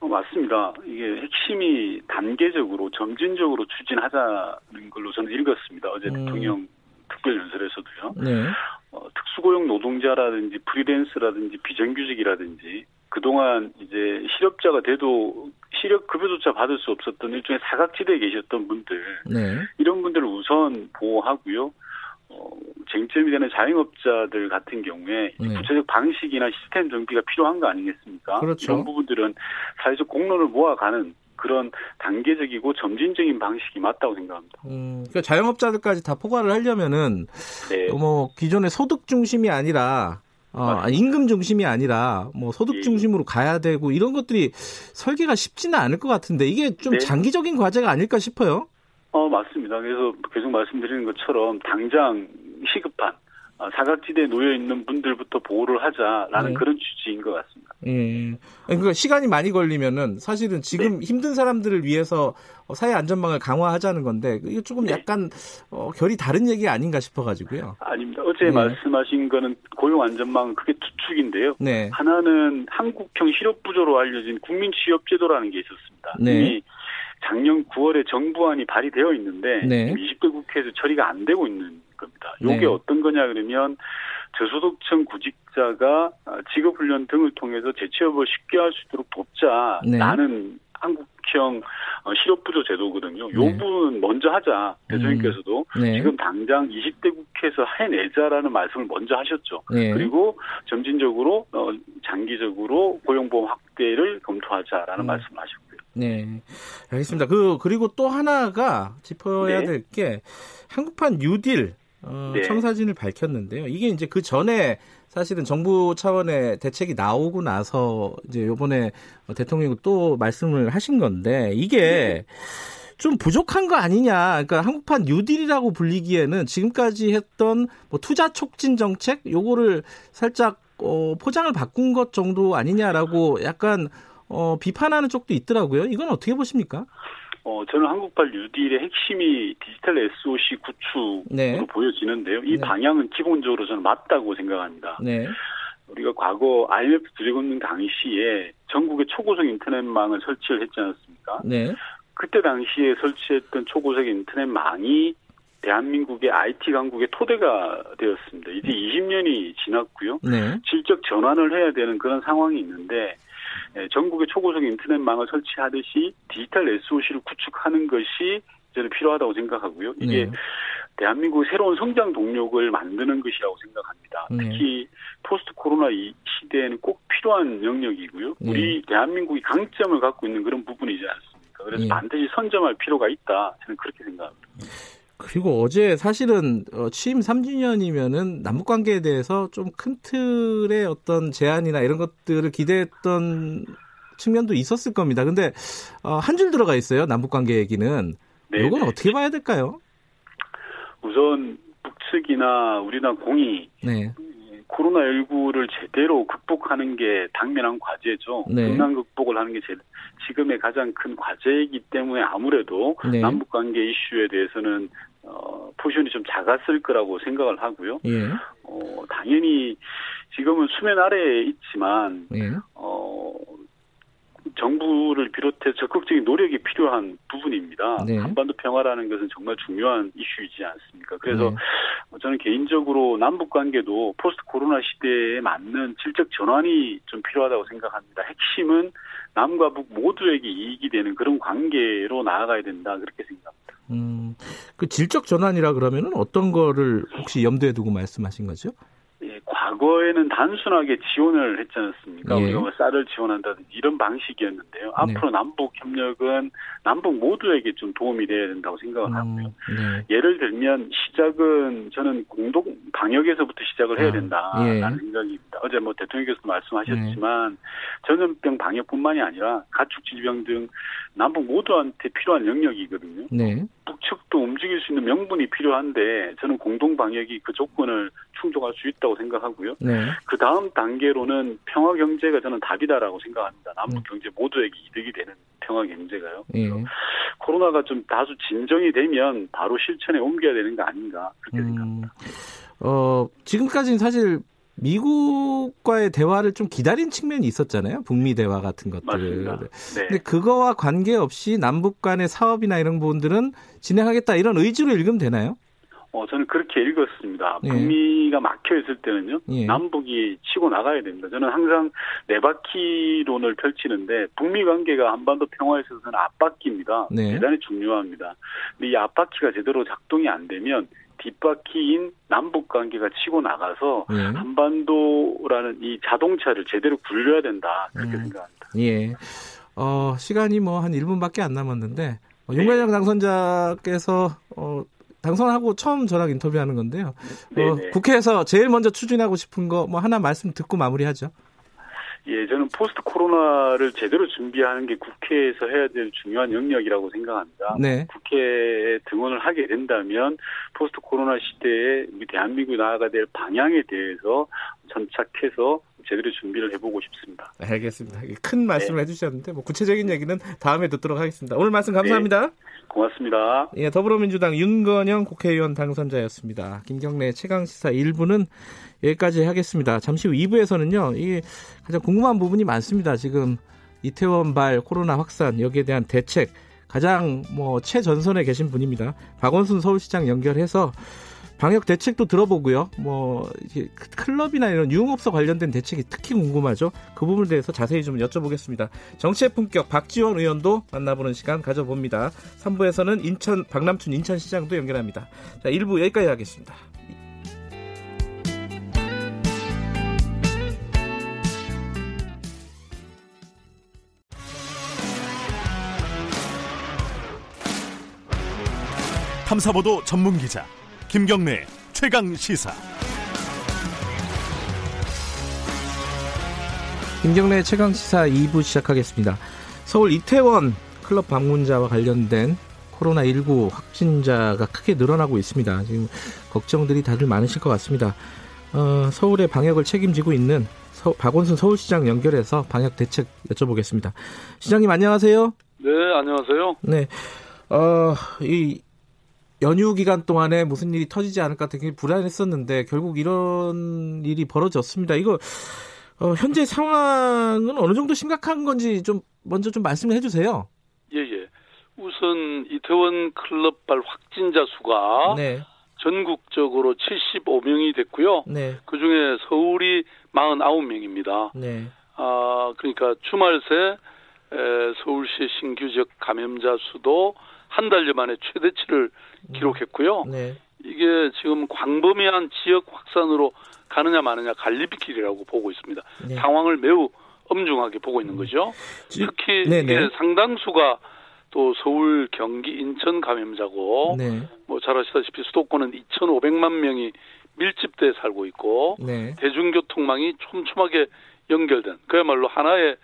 어, 맞습니다. 이게 핵심이 단계적으로 점진적으로 추진하자는 걸로 저는 읽었습니다. 어제 음. 대통령 특별연설에서도요. 네. 어, 특수고용 노동자라든지 프리랜서라든지 비정규직이라든지 그동안 이제 실업자가 돼도 실업급여조차 받을 수 없었던 일종의 사각지대에 계셨던 분들, 네. 이런 분들을 우선 보호하고요. 어, 쟁점이 되는 자영업자들 같은 경우에 네. 구체적 방식이나 시스템 정비가 필요한 거 아니겠습니까? 그렇죠. 이런 부분들은 사회적 공론을 모아가는 그런 단계적이고 점진적인 방식이 맞다고 생각합니다. 음, 그러니까 자영업자들까지 다 포괄을 하려면은 네. 뭐 기존의 소득 중심이 아니라 어, 임금 중심이 아니라 뭐 소득 중심으로 가야 되고 이런 것들이 설계가 쉽지는 않을 것 같은데 이게 좀 네. 장기적인 과제가 아닐까 싶어요. 어 맞습니다. 그래서 계속 말씀드리는 것처럼 당장 시급한 사각지대에 놓여 있는 분들부터 보호를 하자라는 네. 그런 취지인 것 같습니다. 예. 그러니까 시간이 많이 걸리면은 사실은 지금 네. 힘든 사람들을 위해서 사회 안전망을 강화하자는 건데 이게 조금 네. 약간 어, 결이 다른 얘기 아닌가 싶어가지고요. 아닙니다. 어제 네. 말씀하신 거는 고용 안전망 그게 두 축인데요. 네. 하나는 한국형 실업부조로 알려진 국민 취업제도라는 게 있었습니다. 네. 이미 작년 구월에 정부안이 발의되어 있는데 네. 이십 대 국회에서 처리가 안 되고 있는 겁니다. 이게 네. 어떤 거냐 그러면 저소득층 구직자가 직업훈련 등을 통해서 재취업을 쉽게 할 수 있도록 돕자라는 네. 한국형 실업부조 제도거든요. 네. 이 부분 먼저 하자. 대통령께서도 음. 네. 지금 당장 이십 대 국회에서 해내자라는 말씀을 먼저 하셨죠. 네. 그리고 점진적으로 장기적으로 고용보험 확대를 검토하자라는 음. 말씀을 하셨고. 네, 알겠습니다. 그 그리고 또 하나가 짚어야 네. 될 게 한국판 뉴딜 어, 네. 청사진을 밝혔는데요. 이게 이제 그 전에 사실은 정부 차원의 대책이 나오고 나서 이제 이번에 대통령이 또 말씀을 하신 건데 이게 네. 좀 부족한 거 아니냐. 그러니까 한국판 뉴딜이라고 불리기에는 지금까지 했던 뭐 투자 촉진 정책 요거를 살짝 어, 포장을 바꾼 것 정도 아니냐라고 약간. 어, 비판하는 쪽도 있더라고요. 이건 어떻게 보십니까? 어, 저는 한국판 뉴딜의 핵심이 디지털 에스오씨 구축으로 네. 보여지는데요. 이 네. 방향은 기본적으로 저는 맞다고 생각합니다. 네. 우리가 과거 아이엠에프 부재금융 당시에 전국에 초고속 인터넷망을 설치를 했지 않습니까? 네. 그때 당시에 설치했던 초고속 인터넷망이 대한민국의 아이티 강국의 토대가 되었습니다. 이제 네. 이십 년이 지났고요. 네. 질적 전환을 해야 되는 그런 상황이 있는데 전국의 초고속 인터넷망을 설치하듯이 디지털 에스오씨를 구축하는 것이 저는 필요하다고 생각하고요. 이게 네. 대한민국의 새로운 성장 동력을 만드는 것이라고 생각합니다. 네. 특히 포스트 코로나 이 시대에는 꼭 필요한 영역이고요. 네. 우리 대한민국이 강점을 갖고 있는 그런 부분이지 않습니까? 그래서 네. 반드시 선점할 필요가 있다. 저는 그렇게 생각합니다. 그리고 어제 사실은 취임 삼 주년이면은 남북관계에 대해서 좀 큰 틀의 어떤 제안이나 이런 것들을 기대했던 측면도 있었을 겁니다. 근데 한 줄 들어가 있어요. 남북관계 얘기는. 네네. 이건 어떻게 봐야 될까요? 우선 북측이나 우리나라 공이 네. 코로나십구를 제대로 극복하는 게 당면한 과제죠. 네. 극단 극복을 하는 게 제, 지금의 가장 큰 과제이기 때문에 아무래도 네. 남북관계 이슈에 대해서는 어, 포지션이 좀 작았을 거라고 생각을 하고요. 예. 어, 당연히 지금은 수면 아래에 있지만 예. 어, 정부를 비롯해 적극적인 노력이 필요한 부분입니다. 네. 한반도 평화라는 것은 정말 중요한 이슈이지 않습니까? 그래서 네. 저는 개인적으로 남북관계도 포스트 코로나 시대에 맞는 질적 전환이 좀 필요하다고 생각합니다. 핵심은 남과 북 모두에게 이익이 되는 그런 관계로 나아가야 된다 그렇게 생각합니다. 음, 그 질적 전환이라 그러면은 어떤 거를 혹시 염두에 두고 말씀하신 거죠? 예, 과거에는 단순하게 지원을 했지 않습니까? 예. 우리가 뭐 쌀을 지원한다든지 이런 방식이었는데요. 네. 앞으로 남북 협력은 남북 모두에게 좀 도움이 돼야 된다고 생각을 음, 하고요. 네. 예를 들면 시작은 저는 공동 방역에서부터 시작을 해야 된다라는 아, 예. 생각입니다. 어제 뭐 대통령께서 말씀하셨지만 네. 전염병 방역뿐만이 아니라 가축질병 등 남북 모두한테 필요한 영역이거든요. 네. 북측도 움직일 수 있는 명분이 필요한데 저는 공동 방역이 그 조건을 충족할 수 있다고 생각하고요. 네. 그 다음 단계로는 평화 경제가 저는 답이다라고 생각합니다. 남북 경제 모두에게 이득이 되는 평화 경제가요. 네. 코로나가 좀 다소 진정이 되면 바로 실천에 옮겨야 되는 거 아닌가 그렇게 음, 생각합니다. 어, 지금까지는 사실 미국과의 대화를 좀 기다린 측면이 있었잖아요. 북미 대화 같은 것들. 맞습니다. 네. 근데 그거와 관계없이 남북 간의 사업이나 이런 부분들은 진행하겠다 이런 의지로 읽으면 되나요? 어, 저는 그렇게 읽었습니다. 예. 북미가 막혀있을 때는요, 예. 남북이 치고 나가야 됩니다. 저는 항상 네바퀴론을 펼치는데, 북미 관계가 한반도 평화에 있어서는 앞바퀴입니다. 네. 대단히 중요합니다. 근데 이 앞바퀴가 제대로 작동이 안 되면, 뒷바퀴인 남북 관계가 치고 나가서, 예. 한반도라는 이 자동차를 제대로 굴려야 된다. 그렇게 음. 생각합니다. 예. 어, 시간이 뭐 한 일 분밖에 안 남았는데, 네. 윤건영 당선자께서, 어, 당선하고 처음 저랑 인터뷰하는 건데요. 어, 국회에서 제일 먼저 추진하고 싶은 거 뭐 하나 말씀 듣고 마무리하죠. 예, 저는 포스트 코로나를 제대로 준비하는 게 국회에서 해야 될 중요한 영역이라고 생각합니다. 네. 국회에 등원을 하게 된다면 포스트 코로나 시대에 우리 대한민국이 나아가야 될 방향에 대해서 전착해서 제대로 준비를 해보고 싶습니다. 알겠습니다. 큰 말씀을 네. 해주셨는데 뭐 구체적인 얘기는 다음에 듣도록 하겠습니다. 오늘 말씀 감사합니다. 네. 고맙습니다. 예, 더불어민주당 윤건영 국회의원 당선자였습니다. 김경래 최강시사 일 부는 여기까지 하겠습니다. 잠시 후 이 부에서는요. 이 가장 궁금한 부분이 많습니다. 지금 이태원발 코로나 확산 여기에 대한 대책 가장 뭐 최전선에 계신 분입니다. 박원순 서울시장 연결해서 방역 대책도 들어보고요. 뭐 클럽이나 이런 유흥업소 관련된 대책이 특히 궁금하죠. 그 부분에 대해서 자세히 좀 여쭤보겠습니다. 정치의 품격 박지원 의원도 만나보는 시간 가져봅니다. 삼 부에서는 인천 박남춘 인천시장도 연결합니다. 자, 일 부 여기까지 하겠습니다. 탐사보도 전문기자 김경래 최강시사. 김경래 최강시사 이 부 시작하겠습니다. 서울 이태원 클럽 방문자와 관련된 코로나십구 확진자가 크게 늘어나고 있습니다. 지금 걱정들이 다들 많으실 것 같습니다. 어, 서울의 방역을 책임지고 있는 서, 박원순 서울시장 연결해서 방역 대책 여쭤보겠습니다. 시장님 안녕하세요. 네, 안녕하세요. 네, 어, 이 연휴 기간 동안에 무슨 일이 터지지 않을까 되게 불안했었는데 결국 이런 일이 벌어졌습니다. 이거 어, 현재 상황은 어느 정도 심각한 건지 좀 먼저 좀 말씀해 주세요. 예예. 우선 이태원 클럽발 확진자 수가 네. 전국적으로 칠십오 명이 됐고요. 네. 그중에 서울이 사십구 명입니다. 네. 아 그러니까 주말 새 서울시 신규 지역 감염자 수도 한 달여 만에 최대치를 기록했고요. 네. 이게 지금 광범위한 지역 확산으로 가느냐 마느냐 갈림길이라고 보고 있습니다. 네. 상황을 매우 엄중하게 보고 있는 거죠. 특히 네, 네. 상당수가 또 서울, 경기, 인천 감염자고 네. 뭐 잘 아시다시피 수도권은 이천오백만 명이 밀집돼 살고 있고 네. 대중교통망이 촘촘하게 연결된 그야말로 하나의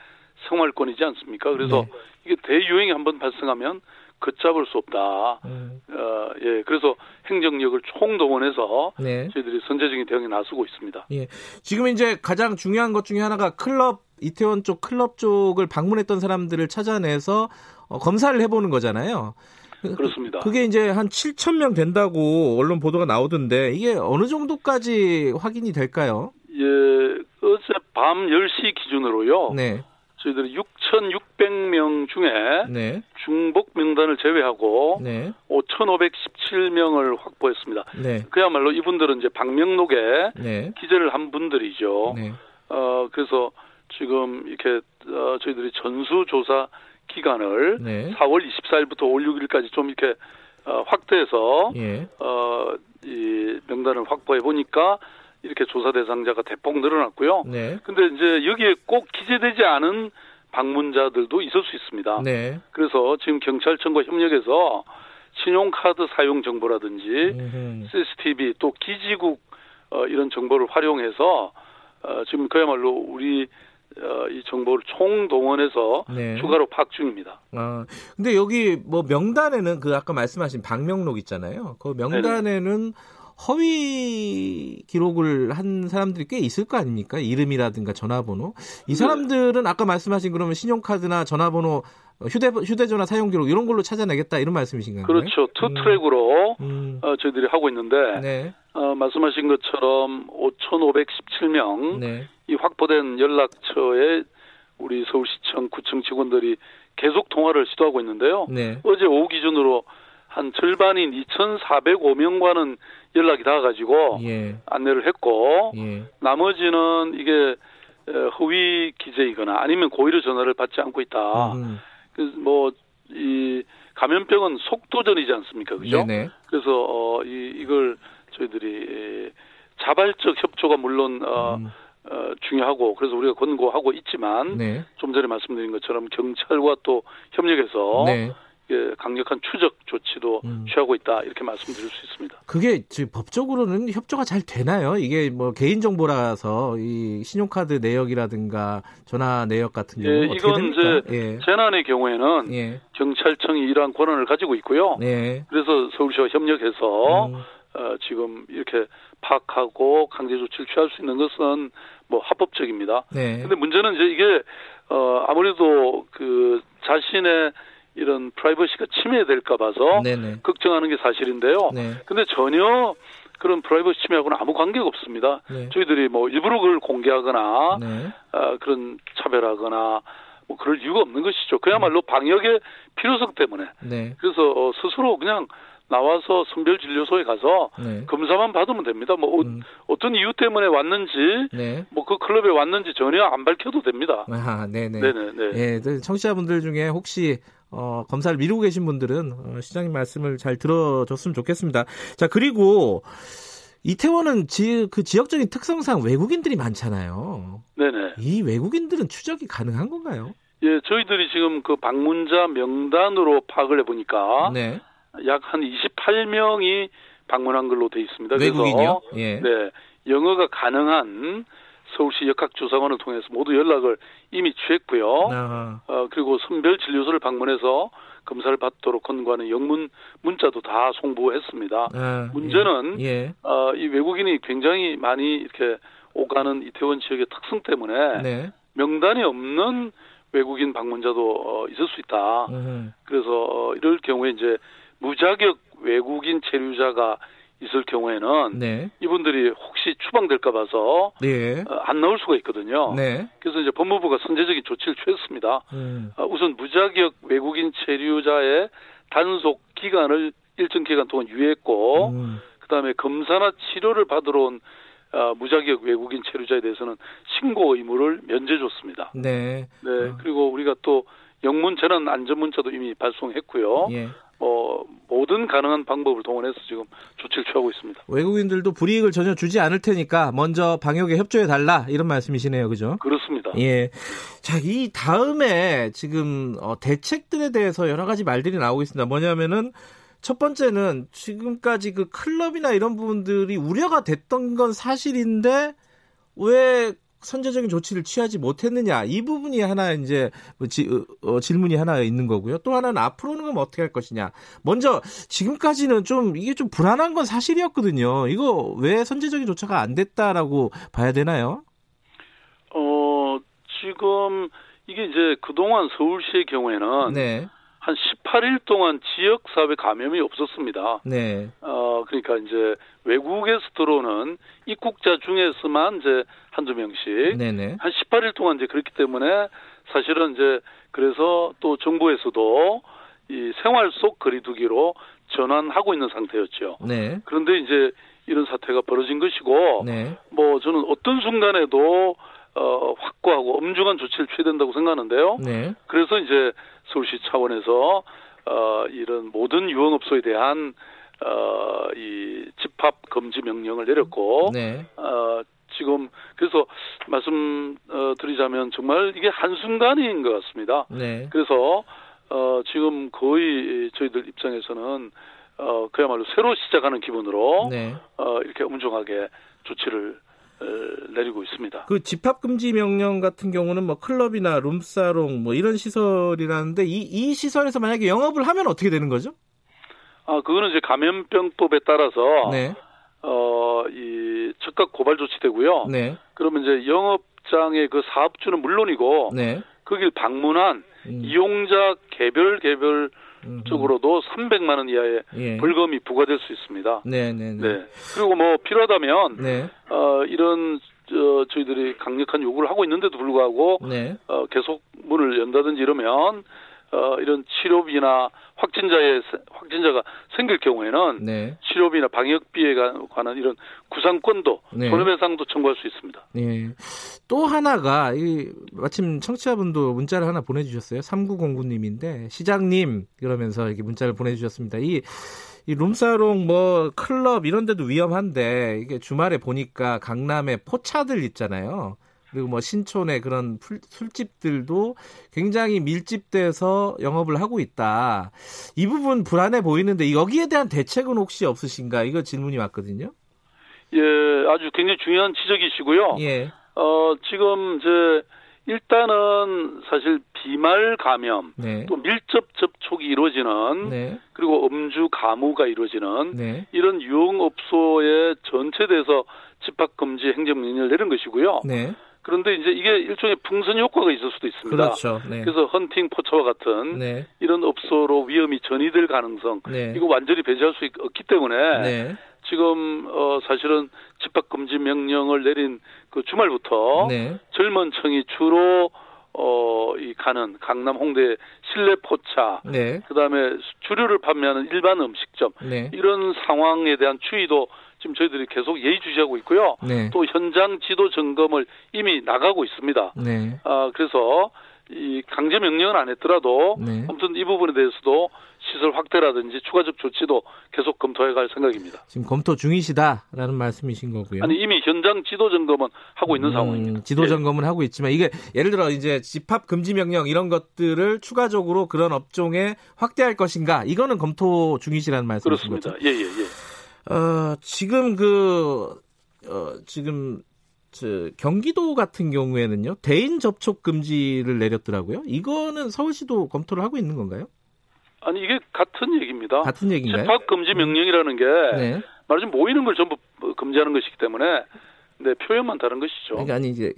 생활권이지 않습니까? 그래서 네. 이게 대유행이 한번 발생하면 걷잡을 수 없다. 음. 어, 예, 그래서 행정력을 총동원해서 네. 저희들이 선제적인 대응에 나서고 있습니다. 예, 지금 이제 가장 중요한 것 중에 하나가 클럽 이태원 쪽 클럽 쪽을 방문했던 사람들을 찾아내서 어, 검사를 해보는 거잖아요. 그렇습니다. 그게 이제 한 칠천 명 된다고 언론 보도가 나오던데 이게 어느 정도까지 확인이 될까요? 예, 어제 밤 열 시 기준으로요. 네. 저희들은 육천육백 명 중에 네. 중복 명단을 제외하고 네. 오천오백십칠 명을 확보했습니다. 네. 그야말로 이분들은 이제 방명록에 네. 기재를 한 분들이죠. 네. 어, 그래서 지금 이렇게 어, 저희들이 전수조사 기간을 네. 사월 이십사일부터 오월 육일까지 좀 이렇게 어, 확대해서 예. 어, 이 명단을 확보해 보니까 이렇게 조사 대상자가 대폭 늘어났고요. 네. 근데 이제 여기에 꼭 기재되지 않은 방문자들도 있을 수 있습니다. 네. 그래서 지금 경찰청과 협력해서 신용카드 사용 정보라든지 음흠. 씨씨티비 또 기지국 어, 이런 정보를 활용해서 어, 지금 그야말로 우리 어, 이 정보를 총동원해서 네. 추가로 파악 중입니다. 아, 근데 여기 뭐 명단에는 그 아까 말씀하신 방명록 있잖아요. 그 명단에는 네네. 허위 기록을 한 사람들이 꽤 있을 거 아닙니까? 이름이라든가 전화번호. 이 사람들은 아까 말씀하신 그러면 신용카드나 전화번호, 휴대, 휴대전화 사용 기록 이런 걸로 찾아내겠다 이런 말씀이신가요? 그렇죠. 투 트랙으로 음. 어, 저희들이 하고 있는데 네. 어, 말씀하신 것처럼 오천오백십칠 명 네. 이 확보된 연락처에 우리 서울시청 구청 직원들이 계속 통화를 시도하고 있는데요. 네. 어제 오후 기준으로 한 절반인 이천사백오 명과는 연락이 닿아가지고 예. 안내를 했고 예. 나머지는 이게 허위 기재이거나 아니면 고의로 전화를 받지 않고 있다. 음. 뭐 이 감염병은 속도전이지 않습니까, 그죠? 네네. 그래서 어, 이 이걸 저희들이 자발적 협조가 물론 어, 음. 어, 중요하고 그래서 우리가 권고하고 있지만 네. 좀 전에 말씀드린 것처럼 경찰과 또 협력해서. 네. 예, 강력한 추적 조치도 음. 취하고 있다 이렇게 말씀드릴 수 있습니다. 그게 지금 법적으로는 협조가 잘 되나요? 이게 뭐 개인 정보라서 이 신용카드 내역이라든가 전화 내역 같은 경우 예, 어떻게 됩니까? 이건 이제 예. 재난의 경우에는 예. 경찰청이 이러한 권한을 가지고 있고요. 예. 그래서 서울시와 협력해서 음. 어, 지금 이렇게 파악하고 강제 조치를 취할 수 있는 것은 뭐 합법적입니다. 그런데 예. 문제는 이제 이게 어, 아무래도 그 자신의 이런 프라이버시가 침해될까 봐서 네네. 걱정하는 게 사실인데요. 그런데 네. 전혀 그런 프라이버시 침해하고는 아무 관계가 없습니다. 네. 저희들이 뭐 일부러 그걸 공개하거나 네. 아, 그런 차별하거나 뭐 그럴 이유가 없는 것이죠. 그야말로 네. 방역의 필요성 때문에. 네. 그래서 어, 스스로 그냥 나와서 선별진료소에 가서 네. 검사만 받으면 됩니다. 뭐 음. 어떤 이유 때문에 왔는지, 네. 뭐 그 클럽에 왔는지 전혀 안 밝혀도 됩니다. 아, 네네. 네네. 예, 청취자분들 중에 혹시 어, 검사를 미루고 계신 분들은 어, 시장님 말씀을 잘 들어줬으면 좋겠습니다. 자, 그리고 이태원은 지, 그 지역적인 특성상 외국인들이 많잖아요. 네네. 이 외국인들은 추적이 가능한 건가요? 예, 저희들이 지금 그 방문자 명단으로 파악을 해보니까. 네. 약 한 이십팔 명이 방문한 걸로 돼 있습니다. 외국인이요? 그래서 예. 네, 영어가 가능한 서울시 역학조사관을 통해서 모두 연락을 이미 취했고요. 아. 어, 그리고 선별진료소를 방문해서 검사를 받도록 권고하는 영문 문자도 다 송부했습니다. 아, 문제는 예. 예. 어, 이 외국인이 굉장히 많이 이렇게 오가는 이태원 지역의 특성 때문에 네. 명단이 없는 외국인 방문자도 어, 있을 수 있다. 음. 그래서 어, 이럴 경우에 이제 무자격 외국인 체류자가 있을 경우에는 네. 이분들이 혹시 추방될까 봐서 네. 어, 안 나올 수가 있거든요. 네. 그래서 이제 법무부가 선제적인 조치를 취했습니다. 음. 어, 우선 무자격 외국인 체류자의 단속 기간을 일정 기간 동안 유예했고 음. 그다음에 검사나 치료를 받으러 온 어, 무자격 외국인 체류자에 대해서는 신고 의무를 면제해줬습니다. 네. 네. 어. 그리고 우리가 또 영문 재난 안전 문자도 이미 발송했고요. 예. 어, 모든 가능한 방법을 동원해서 지금 조치를 취하고 있습니다. 외국인들도 불이익을 전혀 주지 않을 테니까 먼저 방역에 협조해달라 이런 말씀이시네요. 그죠? 그렇습니다. 예. 자, 이 다음에 지금 대책들에 대해서 여러 가지 말들이 나오고 있습니다. 뭐냐면은 첫 번째는 지금까지 그 클럽이나 이런 부분들이 우려가 됐던 건 사실인데 왜 선제적인 조치를 취하지 못했느냐 이 부분이 하나 이제 지, 어, 질문이 하나 있는 거고요. 또 하나는 앞으로는 그럼 어떻게 할 것이냐. 먼저 지금까지는 좀 이게 좀 불안한 건 사실이었거든요. 이거 왜 선제적인 조치가 안 됐다라고 봐야 되나요? 어 지금 이게 이제 그동안 서울시의 경우에는 네. 한 십팔 일 동안 지역사회 감염이 없었습니다. 네. 어, 그러니까 이제 외국에서 들어오는 입국자 중에서만 이제 한두 명씩. 네네. 한 십팔 일 동안 이제 그렇기 때문에 사실은 이제 그래서 또 정부에서도 이 생활 속 거리두기로 전환하고 있는 상태였죠. 네. 그런데 이제 이런 사태가 벌어진 것이고. 네. 뭐 저는 어떤 순간에도 어, 확고하고 엄중한 조치를 취해야 된다고 생각하는데요. 네. 그래서 이제 서울시 차원에서 어, 이런 모든 유흥업소에 대한 어, 이 집합 금지 명령을 내렸고 네. 어, 지금 그래서 말씀드리자면 정말 이게 한순간인 것 같습니다. 네. 그래서 어, 지금 거의 저희들 입장에서는 어, 그야말로 새로 시작하는 기분으로 네. 어, 이렇게 엄중하게 조치를 내리고 있습니다. 그 집합 금지 명령 같은 경우는 뭐 클럽이나 룸사롱 뭐 이런 시설이라는데 이, 이 시설에서 만약에 영업을 하면 어떻게 되는 거죠? 아 그거는 이제 감염병법에 따라서 네. 어, 이 즉각 고발 조치되고요. 네. 그러면 이제 영업장의 그 사업주는 물론이고, 네. 거길 방문한 음. 이용자 개별 개별 쪽으로도 삼백만 원 이하의 예. 벌금이 부과될 수 있습니다. 네네네. 네. 그리고 뭐 필요하다면 네. 어, 이런 저, 저희들이 강력한 요구를 하고 있는데도 불구하고 네. 어, 계속 문을 연다든지 이러면 어, 이런 치료비나 확진자의 확진자가 생길 경우에는 네. 치료비나 방역비에 관한 이런 구상권도 네. 손해배상도 청구할 수 있습니다. 네. 또 하나가 이, 마침 청취자분도 문자를 하나 보내주셨어요. 삼구공구 님인데 시장님 그러면서 이렇게 문자를 보내주셨습니다. 이, 이 룸사롱 뭐 클럽 이런 데도 위험한데 이게 주말에 보니까 강남의 포차들 있잖아요. 그리고 뭐 신촌의 그런 술집들도 굉장히 밀집돼서 영업을 하고 있다. 이 부분 불안해 보이는데 여기에 대한 대책은 혹시 없으신가? 이거 질문이 왔거든요. 예, 아주 굉장히 중요한 지적이시고요. 예. 어, 지금 이제 일단은 사실 비말 감염, 네. 또 밀접 접촉이 이루어지는, 네. 그리고 음주 가무가 이루어지는 네. 이런 유흥업소의 전체 대해서 집합금지 행정명령을 내린 것이고요. 네. 그런데 이제 이게 일종의 풍선 효과가 있을 수도 있습니다. 그렇죠. 네. 그래서 헌팅 포차와 같은 네. 이런 업소로 위험이 전이될 가능성 네. 이거 완전히 배제할 수 없기 때문에 네. 지금 어 사실은 집합금지 명령을 내린 그 주말부터 네. 젊은 층이 주로 어, 이 가는 강남 홍대 실내 포차, 네. 그 다음에 주류를 판매하는 일반 음식점 네. 이런 상황에 대한 추이도 지금 저희들이 계속 예의주시하고 있고요. 네. 또 현장 지도 점검을 이미 나가고 있습니다. 네. 아, 그래서 이 강제 명령은 안 했더라도 네. 아무튼 이 부분에 대해서도 시설 확대라든지 추가적 조치도 계속 검토해갈 생각입니다. 지금 검토 중이시다라는 말씀이신 거고요. 아니 이미 현장 지도 점검은 하고 있는 음, 상황입니다. 지도 점검은 예. 하고 있지만 이게 예를 들어 이제 집합 금지 명령 이런 것들을 추가적으로 그런 업종에 확대할 것인가 이거는 검토 중이시라는 말씀이신 거죠? 그렇습니다. 예예예. 예, 예. 어, 지금 그 어, 지금. 저 경기도 같은 경우에는요 대인 접촉 금지를 내렸더라고요. 이거는 서울시도 검토를 하고 있는 건가요? 아니 이게 같은 얘기입니다. 같은 얘기인가요? 집합 금지 명령이라는 게 네. 말하자면 모이는 걸 전부 금지하는 것이기 때문에 네, 표현만 다른 것이죠. 그러니까 아니 이제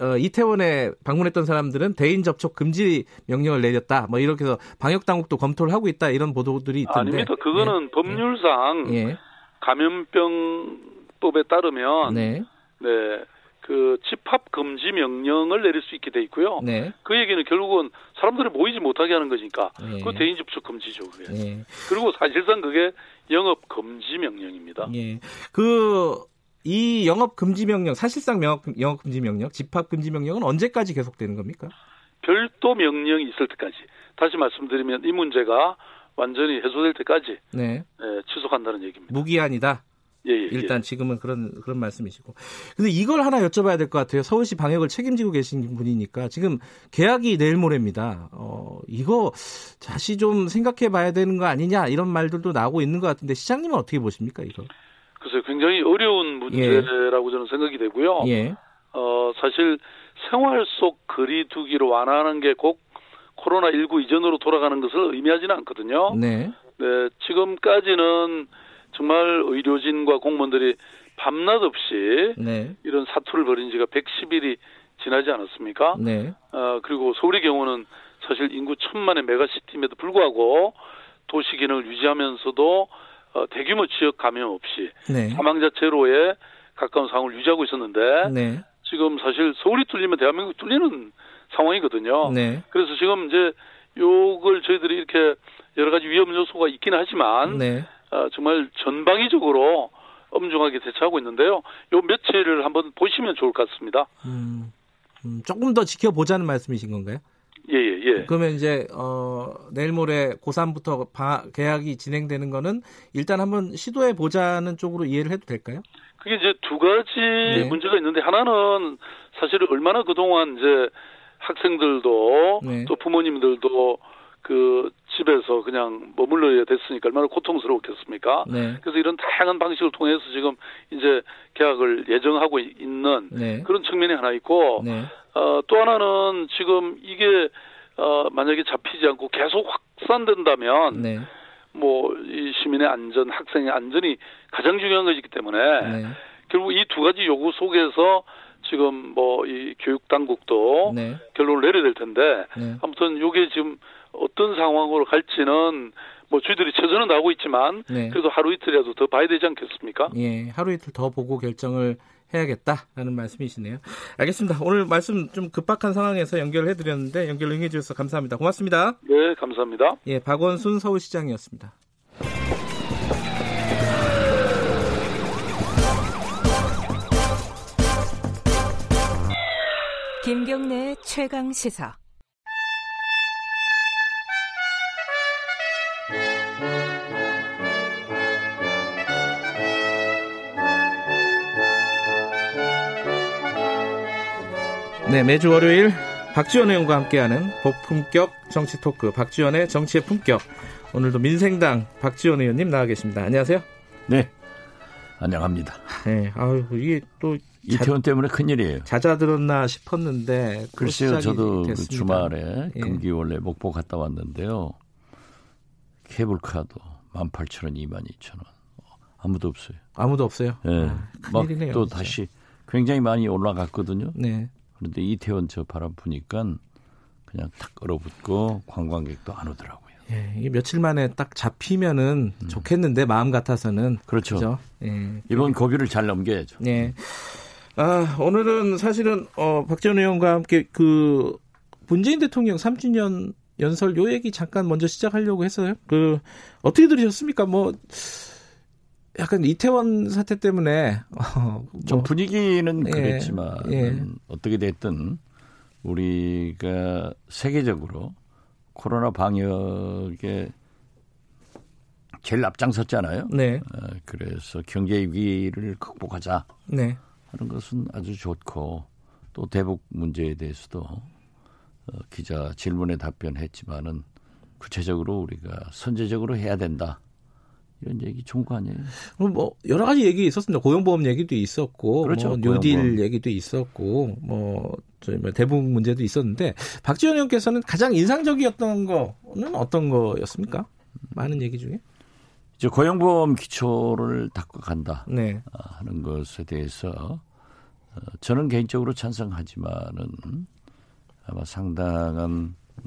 어, 이태원에 방문했던 사람들은 대인 접촉 금지 명령을 내렸다. 뭐 이렇게 해서 방역 당국도 검토를 하고 있다 이런 보도들이 있던데. 아닙니다. 그거는 네. 법률상 네. 감염병법에 따르면. 네. 네, 그 집합 금지 명령을 내릴 수 있게 돼 있고요. 네. 그 얘기는 결국은 사람들이 모이지 못하게 하는 거니까 네. 그 대인 접촉 금지죠. 그게. 네. 그리고 사실상 그게 영업 금지 명령입니다. 네. 그 이 영업 금지 명령 사실상 영업, 영업 금지 명령, 집합 금지 명령은 언제까지 계속되는 겁니까? 별도 명령이 있을 때까지. 다시 말씀드리면 이 문제가 완전히 해소될 때까지 네. 네, 지속한다는 얘기입니다. 무기한이다. 예, 예, 일단 지금은 그런 그런 말씀이시고, 근데 이걸 하나 여쭤봐야 될 것 같아요. 서울시 방역을 책임지고 계신 분이니까 지금 개학이 내일 모레입니다. 어, 이거 다시 좀 생각해봐야 되는 거 아니냐 이런 말들도 나오고 있는 것 같은데 시장님은 어떻게 보십니까 이거? 글쎄요, 굉장히 어려운 문제라고 예. 저는 생각이 되고요. 예. 어, 사실 생활 속 거리두기로 완화하는 게 꼭 코로나십구 이전으로 돌아가는 것을 의미하지는 않거든요. 네. 네, 지금까지는. 정말 의료진과 공무원들이 밤낮 없이 네. 이런 사투를 벌인 지가 백십 일이 지나지 않았습니까? 네. 어, 그리고 서울의 경우는 사실 인구 천만의 메가시티임에도 불구하고 도시 기능을 유지하면서도 어, 대규모 지역 감염 없이 네. 사망자 제로에 가까운 상황을 유지하고 있었는데 네. 지금 사실 서울이 뚫리면 대한민국이 뚫리는 상황이거든요. 네. 그래서 지금 이제 요걸 저희들이 이렇게 여러 가지 위험 요소가 있긴 하지만 네. 어, 정말 전방위적으로 엄중하게 대처하고 있는데요. 요 며칠을 한번 보시면 좋을 것 같습니다. 음, 음, 조금 더 지켜보자는 말씀이신 건가요? 예, 예, 예. 그러면 이제 어, 내일 모레 고삼부터 바, 개학이 진행되는 거는 일단 한번 시도해 보자는 쪽으로 이해를 해도 될까요? 그게 이제 두 가지 네. 문제가 있는데 하나는 사실 얼마나 그동안 이제 학생들도 네. 또 부모님들도 그 집에서 그냥 머물러야 됐으니까 얼마나 고통스러웠겠습니까? 네. 그래서 이런 다양한 방식을 통해서 지금 이제 개학을 예정하고 있는 네. 그런 측면이 하나 있고 네. 어, 또 하나는 지금 이게 어, 만약에 잡히지 않고 계속 확산된다면 네. 뭐 이 시민의 안전, 학생의 안전이 가장 중요한 것이기 때문에 네. 결국 이 두 가지 요구 속에서 지금 뭐 이 교육 당국도 네. 결론을 내려야 될 텐데 네. 아무튼 이게 지금 어떤 상황으로 갈지는 뭐 저희들이 최선은 나오고 있지만 네. 그래도 하루 이틀이라도 더 봐야 되지 않겠습니까? 예, 하루 이틀 더 보고 결정을 해야겠다라는 말씀이시네요. 알겠습니다. 오늘 말씀 좀 급박한 상황에서 연결을 해드렸는데 연결을 응해주셔서 감사합니다. 고맙습니다. 네, 감사합니다. 예, 박원순 서울시장이었습니다. 김경래 최강 시사. 네, 매주 월요일 박지원 의원과 함께하는 복품격 정치 토크, 박지원의 정치의 품격. 오늘도 민생당 박지원 의원님 나와 계십니다. 안녕하세요. 네, 안녕합니다. 네, 아유 이게 또 이태원 자, 때문에 큰일이에요. 잦아들었나 싶었는데 글쎄요, 저도 그 주말에 예. 금기원래 목포 갔다 왔는데요. 케이블카도 만 팔천 원, 이만 이천 원 아무도 없어요. 아무도 없어요. 예, 네. 아, 막 또 다시 굉장히 많이 올라갔거든요. 네. 그런데 이태원 저 바람 부니까 그냥 탁 얼어붙고 관광객도 안 오더라고요. 예, 이게 며칠 만에 딱 잡히면은 음. 좋겠는데 마음 같아서는 그렇죠. 그렇죠? 예, 이번 고비를 잘 넘겨야죠. 예. 아, 오늘은 사실은 어, 박지원 의원과 함께 그 문재인 대통령 삼 주년 연설 요 얘기 잠깐 먼저 시작하려고 했어요. 그 어떻게 들으셨습니까? 뭐. 약간 이태원 사태 때문에 어, 뭐. 좀 분위기는 예, 그랬지만 예. 어떻게 됐든 우리가 세계적으로 코로나 방역에 제일 앞장섰잖아요. 네. 그래서 경제 위기를 극복하자 네. 하는 것은 아주 좋고 또 대북 문제에 대해서도 기자 질문에 답변했지만은 구체적으로 우리가 선제적으로 해야 된다. 이런 얘기 좋은 거 아니에요? 뭐 여러 가지 얘기 있었습니다. 고용보험 얘기도 있었고, 그렇죠. 뭐 뉴딜 얘기도 있었고, 뭐 저희 대북 문제도 있었는데 박지원 의원께서는 가장 인상적이었던 거는 어떤 거였습니까? 많은 얘기 중에 이제 고용보험 기초를 닦고 간다 네. 하는 것에 대해서 저는 개인적으로 찬성하지만은 아마 상당한 음,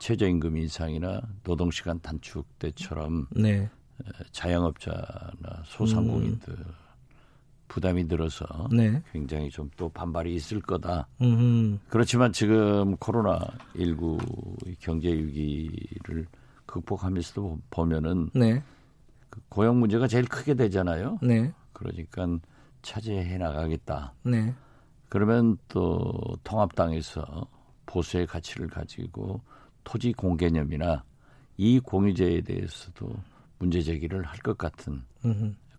최저임금 인상이나 노동시간 단축 때처럼 네. 자영업자나 소상공인들 음. 부담이 늘어서 네. 굉장히 좀 또 반발이 있을 거다. 음흠. 그렇지만 지금 코로나십구 경제 위기를 극복하면서도 보면은 네. 고용 문제가 제일 크게 되잖아요. 네. 그러니까 차지해 나가겠다. 네. 그러면 또 통합당에서 보수의 가치를 가지고 토지 공개념이나 이 공유제에 대해서도 문제 제기를 할 것 같은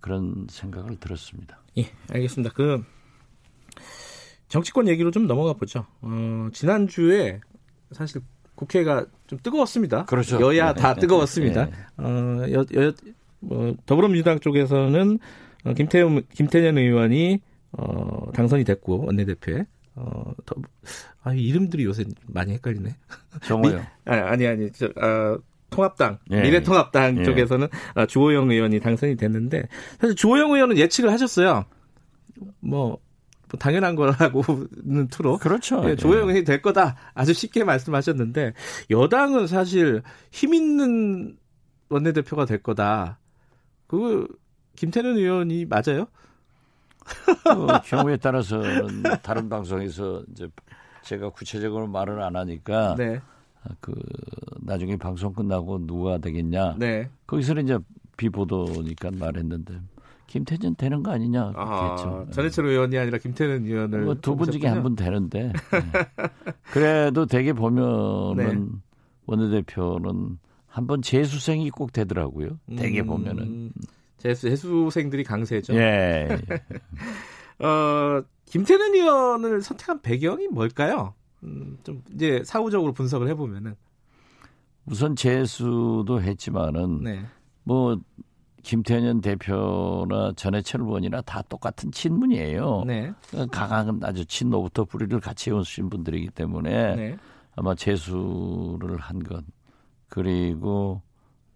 그런 생각을 들었습니다. 예, 알겠습니다. 그 정치권 얘기로 좀 넘어가 보죠. 어, 지난주에 사실 국회가 좀 뜨거웠습니다. 그렇죠. 여야 네, 다 네, 뜨거웠습니다. 네. 어, 여, 여, 뭐, 더불어민주당 쪽에서는 어, 김태우, 김태년 의원이 어, 당선이 됐고 원내대표에. 어, 더, 아, 이름들이 요새 많이 헷갈리네. 정호영. 아니, 아니, 저, 아, 통합당, 예, 미래통합당 예. 쪽에서는 아, 주호영 의원이 당선이 됐는데, 사실 주호영 의원은 예측을 하셨어요. 뭐, 뭐 당연한 거라고는 투로. 그렇죠. 예, 주호영 의원이 될 거다. 아주 쉽게 말씀하셨는데, 여당은 사실 힘 있는 원내대표가 될 거다. 그, 김태년 의원이 맞아요? 어, 경우에 따라서는 다른 방송에서 이제 제가 구체적으로 말을 안 하니까 네. 그 나중에 방송 끝나고 누가 되겠냐 네. 거기서 이제 비보도니까 말했는데 김태년 되는 거 아니냐 그랬죠. 아, 전해철 의원이 아니라 김태년 의원을 뭐 두 분 중에 한 분 되는데 네. 그래도 되게 보면은 네. 원내대표는 한번 재수생이 꼭 되더라고요. 되게 보면은. 음. 재수, 재수생들이 강세죠. 예. 예. 어, 김태년 의원을 선택한 배경이 뭘까요? 음, 좀 이제 사후적으로 분석을 해보면은 우선 재수도 했지만은 네. 뭐 김태년 대표나 전해철 의원이나 다 똑같은 친문이에요. 네. 강한 아주 친노부터 뿌리를 같이 해오신 분들이기 때문에 네. 아마 재수를 한 건 그리고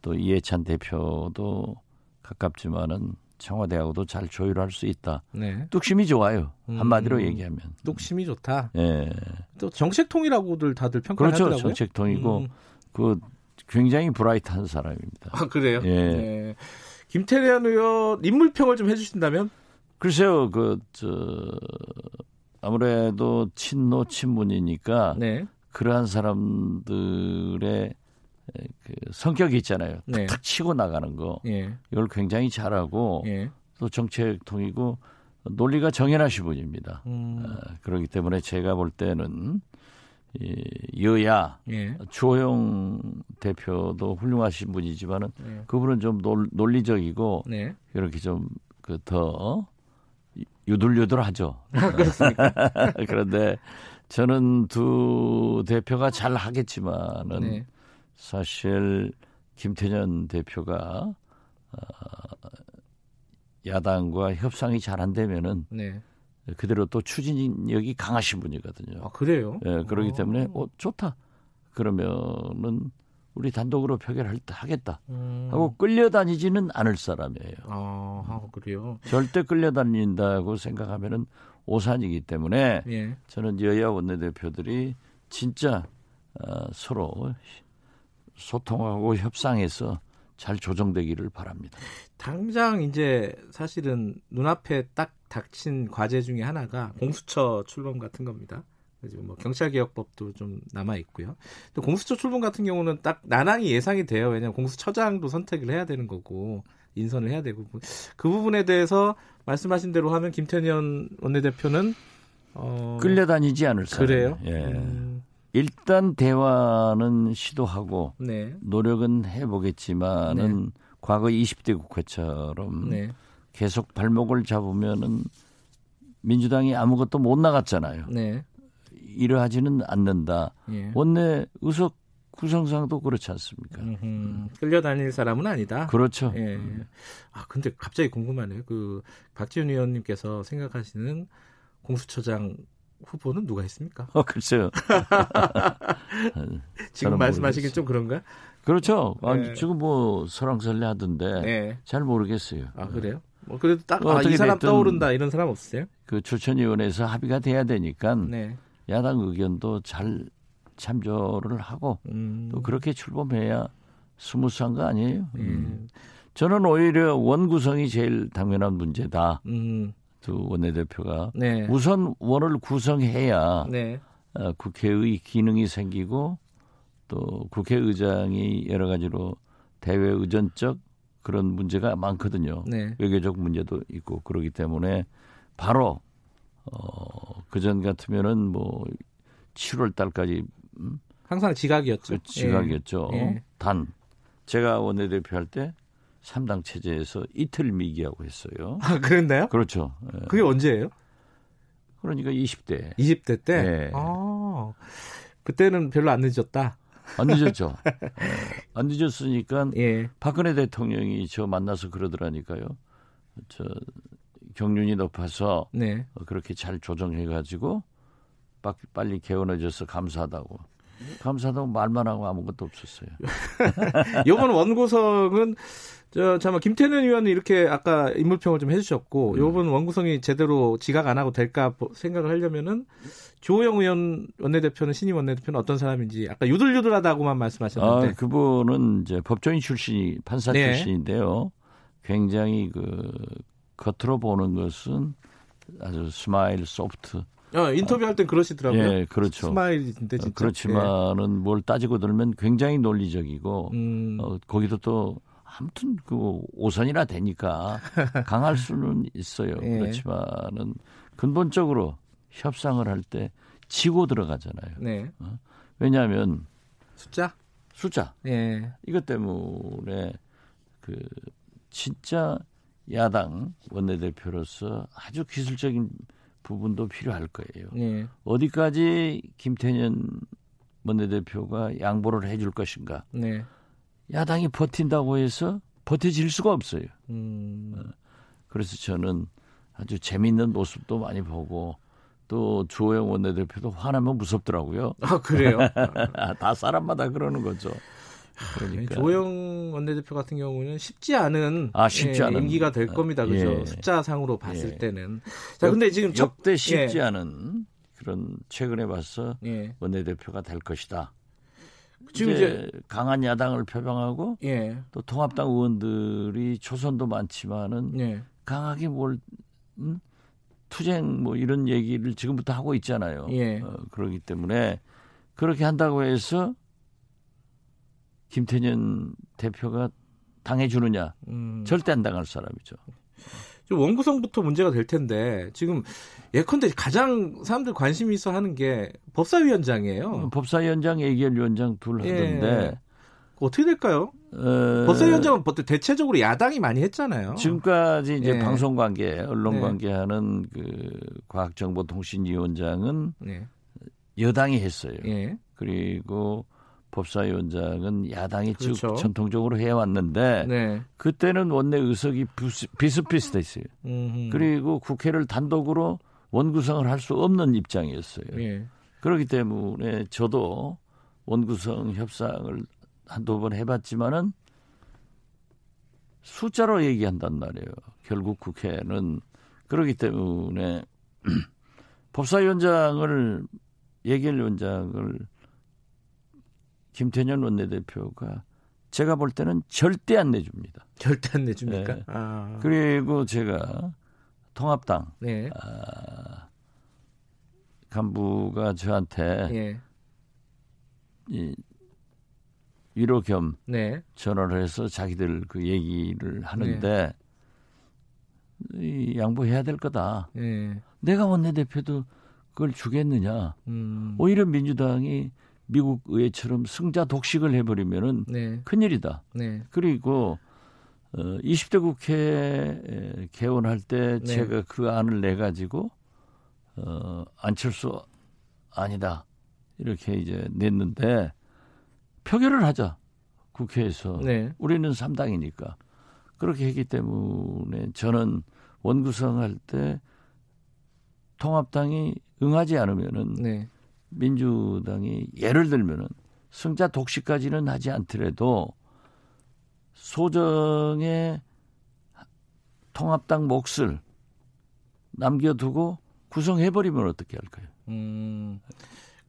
또 이해찬 대표도 가깝지만은 청와대하고도 잘 조율할 수 있다. 네. 뚝심이 좋아요. 한마디로 음, 얘기하면. 뚝심이 좋다. 예. 또 정책통이라고들 다들 평가를 그렇죠. 하더라고요. 그렇죠. 정책통이고 음. 그 굉장히 브라이트한 사람입니다. 아, 그래요? 예. 네. 김태년 의원 인물평을 좀 해주신다면? 글쎄요. 그 저, 아무래도 친노 친문이니까 네. 그러한 사람들의 그 성격이 있잖아요. 네. 탁 치고 나가는 거. 예. 이걸 굉장히 잘하고 예. 또 정책통이고 논리가 정연하신 분입니다. 음. 아, 그렇기 때문에 제가 볼 때는 이 여야 예. 주호영 대표도 훌륭하신 분이지만은 예. 그분은 좀 논, 논리적이고 네. 이렇게 좀 그 더 유들유들하죠. 그렇습니까? 그런데 저는 두 대표가 잘 하겠지만은. 네. 사실 김태년 대표가 야당과 협상이 잘 안 되면은 네. 그대로 또 추진력이 강하신 분이거든요. 아, 그래요? 예, 그렇기 오. 때문에 어, 좋다. 그러면은 우리 단독으로 표결하겠다 음. 하고 끌려다니지는 않을 사람이에요. 아, 아 그래요? 절대 끌려다닌다고 생각하면은 오산이기 때문에 예. 저는 여야 원내대표들이 진짜 어, 서로 소통하고 협상해서 잘 조정되기를 바랍니다. 당장 이제 사실은 눈앞에 딱 닥친 과제 중에 하나가 공수처 출범 같은 겁니다. 지금 뭐 경찰개혁법도 좀 남아 있고요. 또 공수처 출범 같은 경우는 딱 난항이 예상이 돼요. 왜냐하면 공수처장도 선택을 해야 되는 거고 인선을 해야 되고 그 부분에 대해서 말씀하신 대로 하면 김태년 원내대표는 어... 끌려다니지 않을 사람. 그래요? 예. 음... 일단 대화는 시도하고 네. 노력은 해보겠지만은 네. 과거 이십 대 국회처럼 네. 계속 발목을 잡으면은 민주당이 아무것도 못 나갔잖아요. 네. 이러하지는 않는다. 예. 원내 의석 구성상도 그렇지 않습니까? 음흠, 끌려다닐 사람은 아니다. 그렇죠. 예. 아 근데 갑자기 궁금하네요. 그 박지원 의원님께서 생각하시는 공수처장 후보는 누가 했습니까? 어, 글쎄요. 지금 말씀하시긴 좀 그런가? 그렇죠. 네. 아니, 지금 뭐 설왕설래 하던데 네. 잘 모르겠어요. 아 그래요? 뭐 그래도 딱 아, 이 사람 떠오른다 이런 사람 없으세요? 그 추천위원회에서 합의가 돼야 되니까 네. 야당 의견도 잘 참조를 하고 음. 또 그렇게 출범해야 스무스한 거 아니에요? 음. 음. 저는 오히려 원구성이 제일 당면한 문제다. 음. 두 원내대표가 네. 우선 원을 구성해야 네. 어, 국회의 기능이 생기고 또 국회의장이 여러 가지로 대외의전적 그런 문제가 많거든요. 네. 외교적 문제도 있고 그러기 때문에 바로 어, 그전 같으면은 뭐 칠월 달까지 음? 항상 지각이었죠. 그 지각이었죠. 예. 예. 단 제가 원내대표 할 때 삼당 체제에서 이틀 미기하고 했어요. 아, 그랬나요? 그렇죠. 그게 언제예요? 그러니까 이십 대. 이십 대 때? 네. 아, 그때는 별로 안 늦었다? 안 늦었죠. 네. 안 늦었으니까 예. 박근혜 대통령이 저 만나서 그러더라니까요. 저 경륜이 높아서 네. 그렇게 잘 조정해가지고 빨리 개원해줘서 감사하다고. 감사하다고 말만 하고 아무것도 없었어요. 이번 원구성은 저 잠깐 김태년 의원은 이렇게 아까 인물평을 좀 해주셨고 이번 음. 원구성이 제대로 지각 안 하고 될까 생각을 하려면은 주호영 의원 원내대표는 신임 원내대표는 어떤 사람인지 아까 유들유들하다고만 말씀하셨는데 아, 그분은 이제 법조인 출신이 판사 네. 출신인데요. 굉장히 그 겉으로 보는 것은 아주 스마일 소프트. 어, 인터뷰할 땐 그러시더라고요. 예, 그렇죠. 스마일인데 진짜. 그렇지만은 예. 뭘 따지고 들면 굉장히 논리적이고 음. 어, 거기도 또 아무튼 그 오선이나 되니까 강할 수는 있어요. 예. 그렇지만은 근본적으로 협상을 할 때 지고 들어가잖아요. 네. 어? 왜냐하면 숫자, 숫자. 예. 이것 때문에 그 진짜 야당 원내대표로서 아주 기술적인 부분도 필요할 거예요. 네. 어디까지 김태년 원내대표가 양보를 해줄 것인가. 네. 야당이 버틴다고 해서 버텨질 수가 없어요. 음. 그래서 저는 아주 재미있는 모습도 많이 보고 또 주호영 원내대표도 화나면 무섭더라고요. 아 그래요? 다 사람마다 그러는 거죠. 그러니까. 조영 원내대표 같은 경우는 쉽지 않은 아, 쉽지 예, 않은. 임기가 될 겁니다. 그죠? 예. 숫자상으로 봤을 예. 때는. 자, 역, 근데 지금 적, 역대 쉽지 예. 않은 그런 최근에 봐서 예. 원내대표가 될 것이다. 지금 이제, 이제 강한 야당을 표방하고 예. 또 통합당 의원들이 초선도 많지만은 예. 강하게 뭘 음? 투쟁 뭐 이런 얘기를 지금부터 하고 있잖아요. 예. 어, 그러기 때문에 그렇게 한다고 해서 김태년 대표가 당해주느냐? 음. 절대 안 당할 사람이죠. 원구성부터 문제가 될 텐데 지금 예컨대 가장 사람들 관심이 있어 하는 게 법사위원장이에요. 법사위원장, 예결위원장 둘 하던데 예. 어떻게 될까요? 어... 법사위원장은 대체적으로 야당이 많이 했잖아요. 지금까지 이제 예. 방송관계, 언론관계하는 예. 그 과학정보통신위원장은 예. 여당이 했어요. 예. 그리고 법사위원장은 야당이 쭉 그렇죠. 전통적으로 해왔는데 네. 그때는 원내 의석이 비슷비슷했어요. 음흠. 그리고 국회를 단독으로 원구성을 할 수 없는 입장이었어요. 예. 그렇기 때문에 저도 원구성 협상을 한두 번 해봤지만은 숫자로 얘기한단 말이에요. 결국 국회는 그렇기 때문에 법사위원장을 예결위원장을 김태년 원내대표가 제가 볼 때는 절대 안 내줍니다. 절대 안 내줍니까? 네. 아. 그리고 제가 통합당 네. 아, 간부가 저한테 네. 이, 위로 겸 네. 전화를 해서 자기들 그 얘기를 하는데 네. 이, 양보해야 될 거다. 네. 내가 원내대표도 그걸 주겠느냐. 음. 오히려 민주당이 미국 의회처럼 승자 독식을 해버리면은 네. 큰일이다. 네. 그리고 어, 이십 대 국회 개원할 때 네. 제가 그 안을 내 가지고 어, 안철수 아니다 이렇게 이제 냈는데 표결을 하자 국회에서 네. 우리는 삼 당이니까 그렇게 했기 때문에 저는 원구성할 때 통합당이 응하지 않으면은. 네. 민주당이 예를 들면은 승자 독식까지는 하지 않더라도 소정의 통합당 몫을 남겨두고 구성해버리면 어떻게 할까요? 음,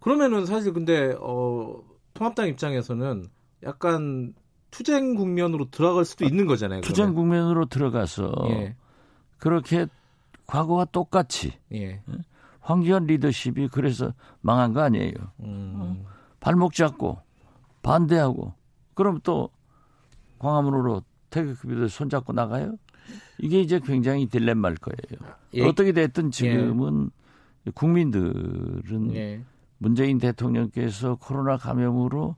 그러면은 사실 근데 어, 통합당 입장에서는 약간 투쟁 국면으로 들어갈 수도 아, 있는 거잖아요. 투쟁 그러면. 국면으로 들어가서 예. 그렇게 과거와 똑같이. 예. 황교안 리더십이 그래서 망한 거 아니에요. 음. 발목 잡고 반대하고 그럼 또 광화문으로 태극기비들 손잡고 나가요? 이게 이제 굉장히 딜레마일 거예요. 예. 어떻게 됐든 지금은 예. 국민들은 예. 문재인 대통령께서 코로나 감염으로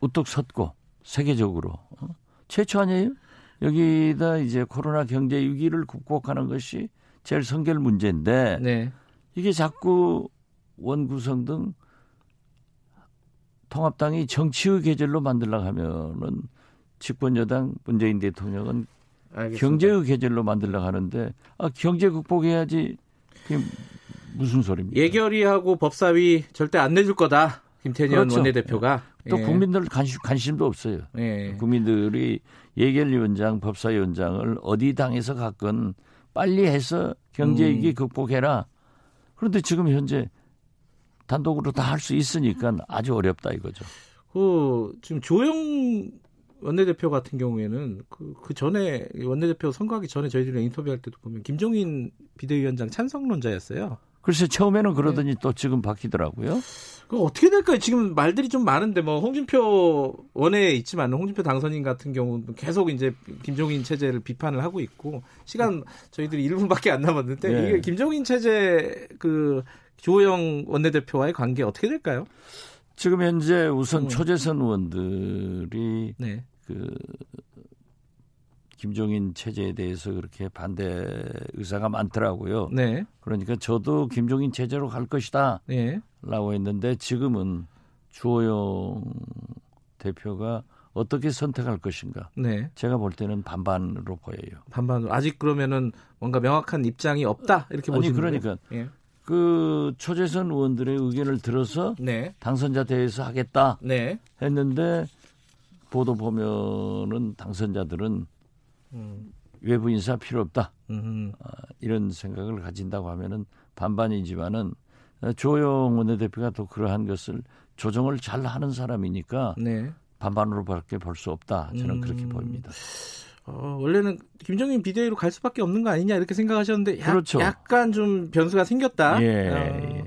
우뚝 섰고 세계적으로 어? 최초 아니에요? 여기다 이제 코로나 경제 위기를 극복하는 것이 제일 선결 문제인데 네. 이게 자꾸 원구성 등 통합당이 정치의 계절로 만들려고 하면은 집권여당 문재인 대통령은 알겠습니다. 경제의 계절로 만들려고 하는데 아, 경제 극복해야지 그게 무슨 소리입니까? 예결위하고 법사위 절대 안 내줄 거다. 김태년 그렇죠. 원내대표가. 예. 또 국민들 관심, 관심도 없어요. 예. 국민들이 예결위원장 법사위원장을 어디 당에서 갖건 빨리 해서 경제위기 음. 극복해라. 그런데 지금 현재 단독으로 다 할 수 있으니까 아주 어렵다 이거죠. 그 지금 조영 원내대표 같은 경우에는 그, 그 전에 원내대표 선거하기 전에 저희들이 인터뷰할 때도 보면 김종인 비대위원장 찬성론자였어요. 글쎄 처음에는 그러더니 네. 또 지금 바뀌더라고요. 그 어떻게 될까요? 지금 말들이 좀 많은데 뭐 홍준표 원에 있지만 홍준표 당선인 같은 경우는 계속 이제 김종인 체제를 비판을 하고 있고 시간 저희들이 일 분밖에 안 남았는데 네. 이게 김종인 체제 그 주호영 원내대표와의 관계 어떻게 될까요? 지금 현재 우선 음. 초재선 의원들이 네. 그 김종인 체제에 대해서 그렇게 반대 의사가 많더라고요. 네. 그러니까 저도 김종인 체제로 갈 것이다 네. 라고 했는데 지금은 주호영 대표가 어떻게 선택할 것인가. 네. 제가 볼 때는 반반으로 보여요. 반반으로. 아직 그러면은 뭔가 명확한 입장이 없다 이렇게 보시는 거예요? 아니 그러니까 예. 그 초재선 의원들의 의견을 들어서 네. 당선자 대회에서 하겠다 네. 했는데 보도 보면은 당선자들은 음. 외부 인사 필요 없다 음. 아, 이런 생각을 가진다고 하면은 반반이지만은 조영 원내대표가 또 그러한 것을 조정을 잘 하는 사람이니까 네. 반반으로밖에 볼 수 없다 저는 음. 그렇게 보입니다. 어, 원래는 김종인 비대위로 갈 수밖에 없는 거 아니냐 이렇게 생각하셨는데 야, 그렇죠. 약간 좀 변수가 생겼다. 예, 어, 예.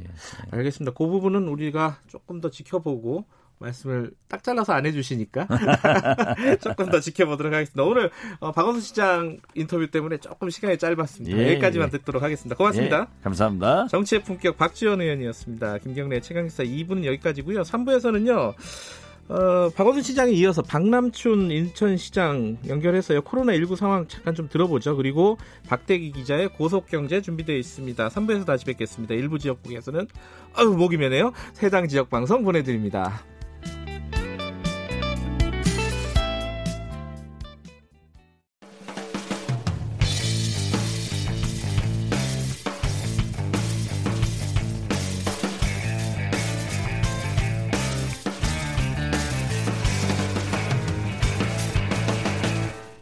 알겠습니다. 그 부분은 우리가 조금 더 지켜보고 말씀을 딱 잘라서 안 해주시니까 조금 더 지켜보도록 하겠습니다. 오늘 어, 박원순 시장 인터뷰 때문에 조금 시간이 짧았습니다. 예, 여기까지만 예. 듣도록 하겠습니다. 고맙습니다. 예, 감사합니다. 정치의 품격 박지원 의원이었습니다. 김경래 최강시사 이 부는 여기까지고요. 삼 부에서는요. 어, 박원순 시장에 이어서 박남춘 인천시장 연결해서요. 코로나십구 상황 잠깐 좀 들어보죠. 그리고 박대기 기자의 고속경제 준비되어 있습니다. 삼 부에서 다시 뵙겠습니다. 일부 지역국에서는 아유 목이 메네요. 해당 지역방송 보내드립니다.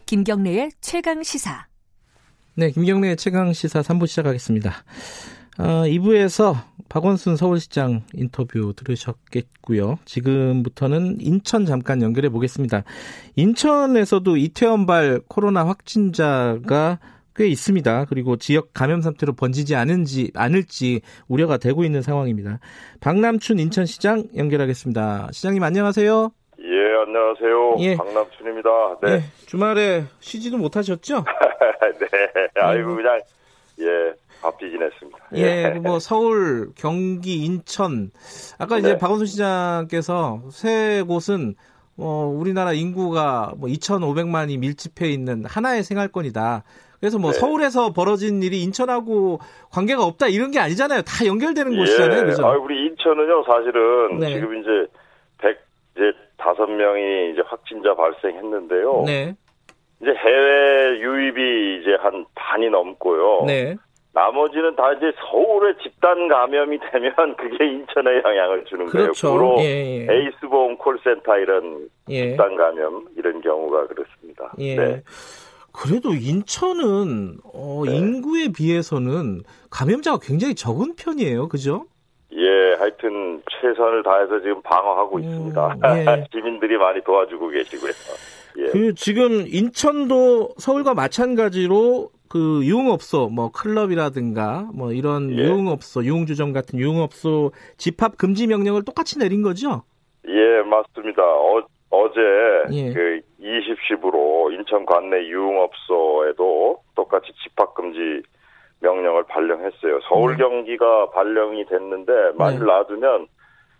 김경래의 최강시사. 네, 김경래의 최강시사 삼 부 시작하겠습니다. 어, 이 부에서 박원순 서울시장 인터뷰 들으셨겠고요. 지금부터는 인천 잠깐 연결해 보겠습니다. 인천에서도 이태원발 코로나 확진자가 꽤 있습니다. 그리고 지역 감염 상태로 번지지 않은지, 않을지 우려가 되고 있는 상황입니다. 박남춘 인천시장 연결하겠습니다. 시장님 안녕하세요. 예, 안녕하세요. 예. 박남춘입니다. 네. 예, 주말에 쉬지도 못하셨죠? 네. 아이고, 그냥, 예, 바삐 지냈습니다. 예, 뭐, 서울, 경기, 인천. 아까 이제 네. 박원순 시장께서 세 곳은, 어, 우리나라 인구가 뭐 이천오백만이 밀집해 있는 하나의 생활권이다. 그래서 뭐 네. 서울에서 벌어진 일이 인천하고 관계가 없다 이런 게 아니잖아요. 다 연결되는 예. 곳이잖아요. 그죠? 아, 우리 인천은요, 사실은 네. 지금 이제 백, 이제 다섯 명이 이제 확진자 발생했는데요. 네. 이제 해외 유입이 이제 한 반이 넘고요. 네. 나머지는 다 이제 서울에 집단 감염이 되면 그게 인천에 영향을 주는 그렇죠. 거예요. 그렇죠. 예, 예. 에이스보험 콜센터 이런 예. 집단 감염 이런 경우가 그렇습니다. 예. 네. 그래도 인천은 어, 네. 인구에 비해서는 감염자가 굉장히 적은 편이에요. 그죠? 예, 하여튼 최선을 다해서 지금 방어하고 음, 있습니다. 예. 시민들이 많이 도와주고 계시고요. 예. 그 지금 인천도 서울과 마찬가지로 그 유흥업소, 뭐 클럽이라든가 뭐 이런 예. 유흥업소, 유흥주점 같은 유흥업소 집합 금지 명령을 똑같이 내린 거죠? 예, 맞습니다. 어, 어제 예. 그 이십 시부로 인천 관내 유흥업소에도 똑같이 집합 금지 명령을 발령했어요. 서울 경기가 발령이 됐는데 많이 네. 놔두면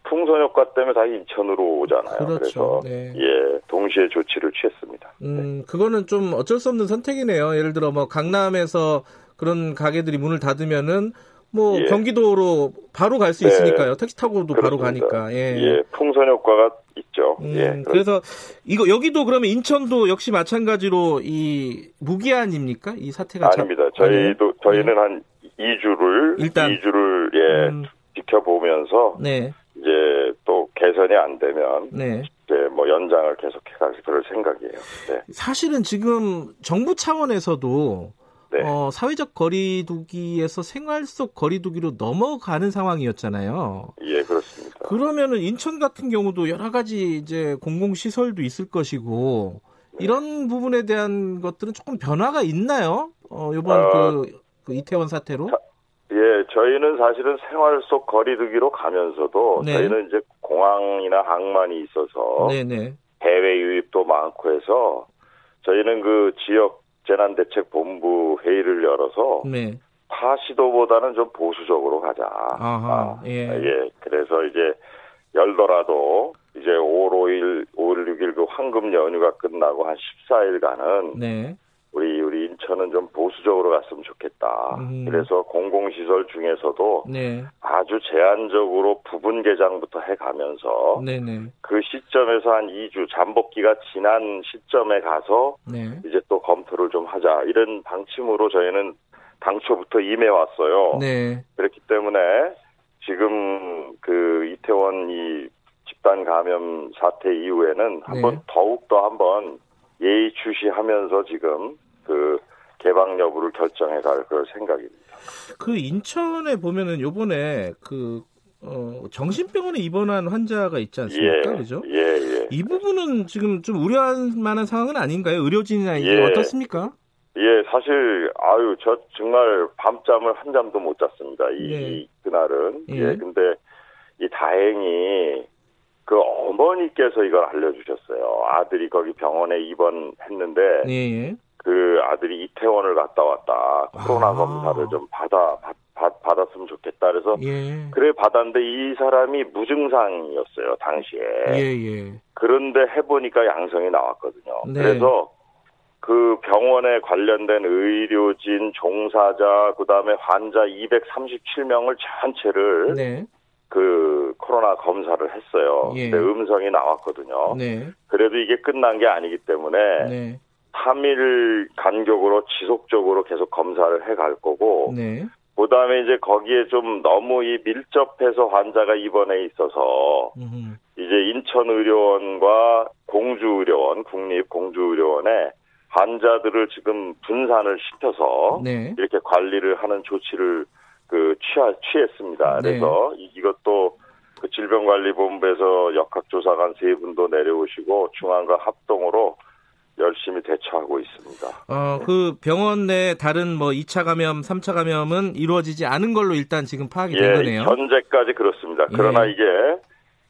풍선 효과 때문에 다시 인천으로 오잖아요. 그렇죠. 그래서 네. 예, 동시에 조치를 취했습니다. 음, 네. 그거는 좀 어쩔 수 없는 선택이네요. 예를 들어 뭐 강남에서 그런 가게들이 문을 닫으면은 뭐 예. 경기도로 바로 갈 수 네. 있으니까요. 택시 타고도 그렇습니다. 바로 가니까. 예. 예, 풍선 효과가 있죠. 음, 예. 그래서 이거 여기도 그러면 인천도 역시 마찬가지로 이 무기한입니까? 이 사태가 아닙니다. 참... 저희도 저희는 네. 한 이 주를 일단 이 주를 예 음... 지켜보면서 네. 이제 또 개선이 안 되면 네. 이제 뭐 연장을 계속해서 그럴 생각이에요. 네. 사실은 지금 정부 차원에서도 네. 어, 사회적 거리두기에서 생활 속 거리두기로 넘어가는 상황이었잖아요. 예, 그렇습니다. 그러면은 인천 같은 경우도 여러 가지 이제 공공시설도 있을 것이고 네. 이런 부분에 대한 것들은 조금 변화가 있나요? 어, 이번 어, 그, 그 이태원 사태로? 자, 예, 저희는 사실은 생활 속 거리두기로 가면서도 네. 저희는 이제 공항이나 항만이 있어서 네네. 해외 유입도 많고 해서 저희는 그 지역 재난대책본부 회의를 열어서 네. 타 시도보다는 좀 보수적으로 가자. 아하, 아, 예. 예. 그래서 이제 열더라도 이제 오, 오 일, 오, 육 일 그 황금 연휴가 끝나고 한 십사 일간은 네. 우리 우리 인천은 좀 보수적으로 갔으면 좋겠다. 음. 그래서 공공시설 중에서도 네. 아주 제한적으로 부분 개장부터 해가면서 네, 네. 그 시점에서 한 이 주 잠복기가 지난 시점에 가서 네. 이제 또 검토를 좀 하자. 이런 방침으로 저희는 당초부터 임해왔어요. 네. 그렇기 때문에 지금 그 이태원 이 집단 감염 사태 이후에는 한번 네. 더욱더 한번 예의주시하면서 지금 그 개방 여부를 결정해 갈 그럴 생각입니다. 그 인천에 보면은 요번에 그 어, 정신병원에 입원한 환자가 있지 않습니까? 예, 그죠? 예, 예. 이 부분은 지금 좀 우려할 만한 상황은 아닌가요? 의료진이나 이게 예, 어떻습니까? 예, 사실, 아유, 저 정말 밤잠을 한 잠도 못 잤습니다. 이, 예. 그날은. 예. 예, 근데 이 다행히 그 어머니께서 이걸 알려주셨어요. 아들이 거기 병원에 입원했는데. 예. 그 아들이 이태원을 갔다 왔다. 코로나 아. 검사를 좀 받아, 받, 받, 받았으면 좋겠다. 그래서, 예. 그래 받았는데 이 사람이 무증상이었어요, 당시에. 예, 예. 그런데 해보니까 양성이 나왔거든요. 네. 그래서 그 병원에 관련된 의료진, 종사자, 그 다음에 환자 이백삼십칠 명을 전체를 네. 그 코로나 검사를 했어요. 예. 근데 음성이 나왔거든요. 네. 그래도 이게 끝난 게 아니기 때문에. 네. 삼 일 간격으로 지속적으로 계속 검사를 해갈 거고, 네. 그 다음에 이제 거기에 좀 너무 이 밀접해서 환자가 입원해 있어서, 음흠. 이제 인천의료원과 공주의료원, 국립공주의료원에 환자들을 지금 분산을 시켜서, 네. 이렇게 관리를 하는 조치를 그 취하, 취했습니다. 네. 그래서 이것도 그 질병관리본부에서 역학조사관 세 분도 내려오시고, 중앙과 합동으로 열심히 대처하고 있습니다. 어, 그 병원 내 다른 뭐 이 차 감염, 삼 차 감염은 이루어지지 않은 걸로 일단 지금 파악이 된 거네요. 예, 현재까지 그렇습니다. 예. 그러나 이게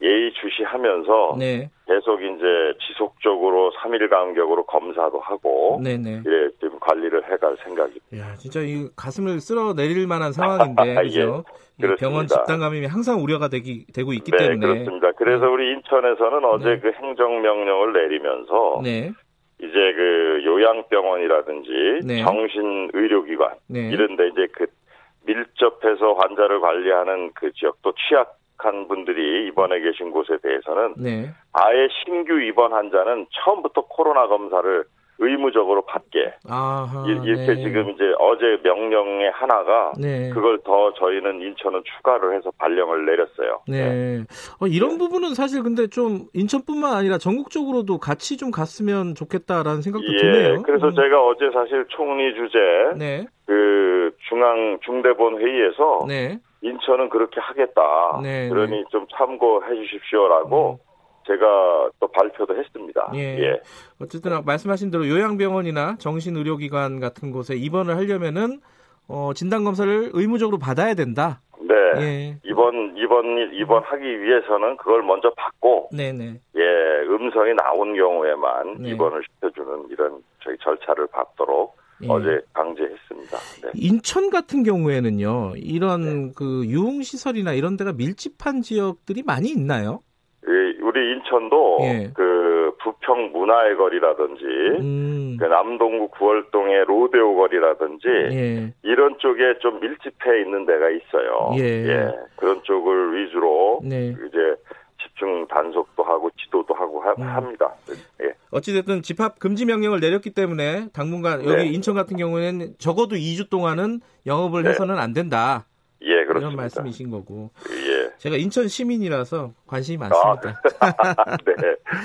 예의주시하면서 네. 계속 이제 지속적으로 삼 일 간격으로 검사도 하고 네네. 예, 지금 관리를 해갈 생각입니다. 야, 진짜 이 가슴을 쓸어내릴 만한 상황인데 그렇죠? 예, 병원 집단 감염이 항상 우려가 되기, 되고 있기 네, 때문에. 그렇습니다. 그래서 네. 우리 인천에서는 어제 네. 그 행정명령을 내리면서 네. 이제 그 요양병원이라든지 네. 정신의료기관 네. 이런데 이제 그 밀접해서 환자를 관리하는 그 지역 또 취약한 분들이 입원해 계신 곳에 대해서는 네. 아예 신규 입원 환자는 처음부터 코로나 검사를 의무적으로 받게 아하, 이렇게 네. 지금 이제 어제 명령의 하나가 네. 그걸 더 저희는 인천은 추가를 해서 발령을 내렸어요. 네, 네. 어, 이런 네. 부분은 사실 근데 좀 인천뿐만 아니라 전국적으로도 같이 좀 갔으면 좋겠다라는 생각도 예, 드네요. 그래서 음. 제가 어제 사실 총리 주재 네. 그 중앙 중대본 회의에서 네. 인천은 그렇게 하겠다. 네, 그러니 네. 좀 참고해 주십시오라고. 음. 제가 또 발표도 했습니다. 예. 예. 어쨌든 말씀하신 대로 요양병원이나 정신의료기관 같은 곳에 입원을 하려면은 어, 진단검사를 의무적으로 받아야 된다. 네. 예. 입원 입원 입원하기 위해서는 그걸 먼저 받고, 네네. 예, 음성이 나온 경우에만 네. 입원을 시켜주는 이런 저희 절차를 밟도록. 예. 어제 강제했습니다. 네. 인천 같은 경우에는요, 이런 네. 그 유흥시설이나 이런 데가 밀집한 지역들이 많이 있나요? 우리 인천도 예. 그 부평 문화의 거리라든지 음. 그 남동구 구월동의 로데오 거리라든지 예. 이런 쪽에 좀 밀집해 있는 데가 있어요. 예. 예. 그런 쪽을 위주로 네. 이제 집중 단속도 하고 지도도 하고 하, 음. 합니다. 예. 어찌됐든 집합 금지 명령을 내렸기 때문에 당분간 여기 네. 인천 같은 경우에는 적어도 이 주 동안은 영업을 네. 해서는 안 된다. 예, 그렇습니다. 이런 말씀이신 거고. 예. 제가 인천 시민이라서 관심이 많습니다. 아, 네.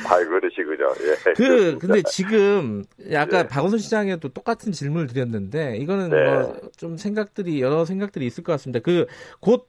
아이고, 그러시군요. 예. 그, 그렇습니다. 근데 지금, 아까 예. 박원순 시장에도 똑같은 질문을 드렸는데, 이거는 네. 뭐, 좀 생각들이, 여러 생각들이 있을 것 같습니다. 그, 곧,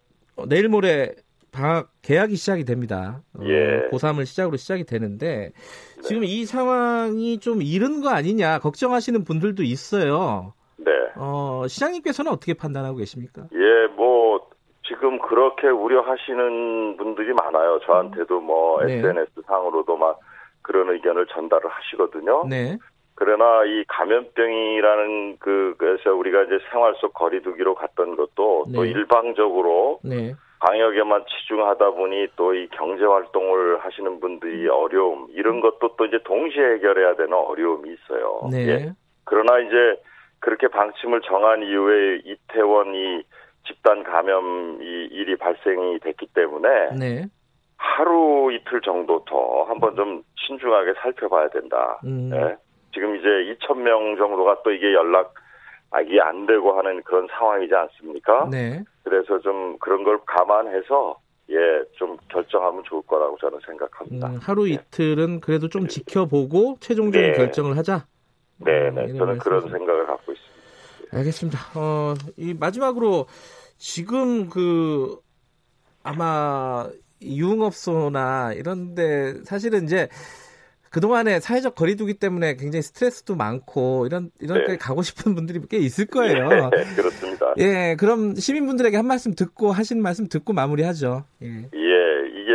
내일 모레 방학 개학이 시작이 됩니다. 예. 어, 고삼을 시작으로 시작이 되는데, 네. 지금 이 상황이 좀 이른 거 아니냐, 걱정하시는 분들도 있어요. 네. 어, 시장님께서는 어떻게 판단하고 계십니까? 예, 뭐 지금 그렇게 우려하시는 분들이 많아요. 저한테도 뭐 네. 에스엔에스 상으로도 막 그런 의견을 전달을 하시거든요. 네. 그러나 이 감염병이라는 그 그래서 우리가 이제 생활 속 거리두기로 갔던 것도 네. 또 일방적으로 네. 방역에만 치중하다 보니 또 이 경제 활동을 하시는 분들이 어려움 이런 것도 또 이제 동시에 해결해야 되는 어려움이 있어요. 네. 예. 그러나 이제 그렇게 방침을 정한 이후에 이태원이 집단 감염 이 일이 발생이 됐기 때문에 네. 하루 이틀 정도 더 한번 좀 신중하게 살펴봐야 된다. 음. 네. 지금 이제 이천 명 정도가 또 이게 연락 아, 이게 안 되고 하는 그런 상황이지 않습니까? 네. 그래서 좀 그런 걸 감안해서 예, 좀 결정하면 좋을 거라고 저는 생각합니다. 음, 하루 네. 이틀은 그래도 좀 지켜보고 최종적인 네. 결정을 하자. 네, 네. 저는 말씀하시면. 그런 생각을 갖고 있습니다. 알겠습니다. 어, 이 마지막으로 지금 그 아마 유흥업소나 이런데 사실은 이제 그동안에 사회적 거리두기 때문에 굉장히 스트레스도 많고 이런 이런 데 네. 가고 싶은 분들이 꽤 있을 거예요. 네, 그렇습니다. 예, 그럼 시민분들에게 한 말씀 듣고 하신 말씀 듣고 마무리하죠. 예. 예, 이게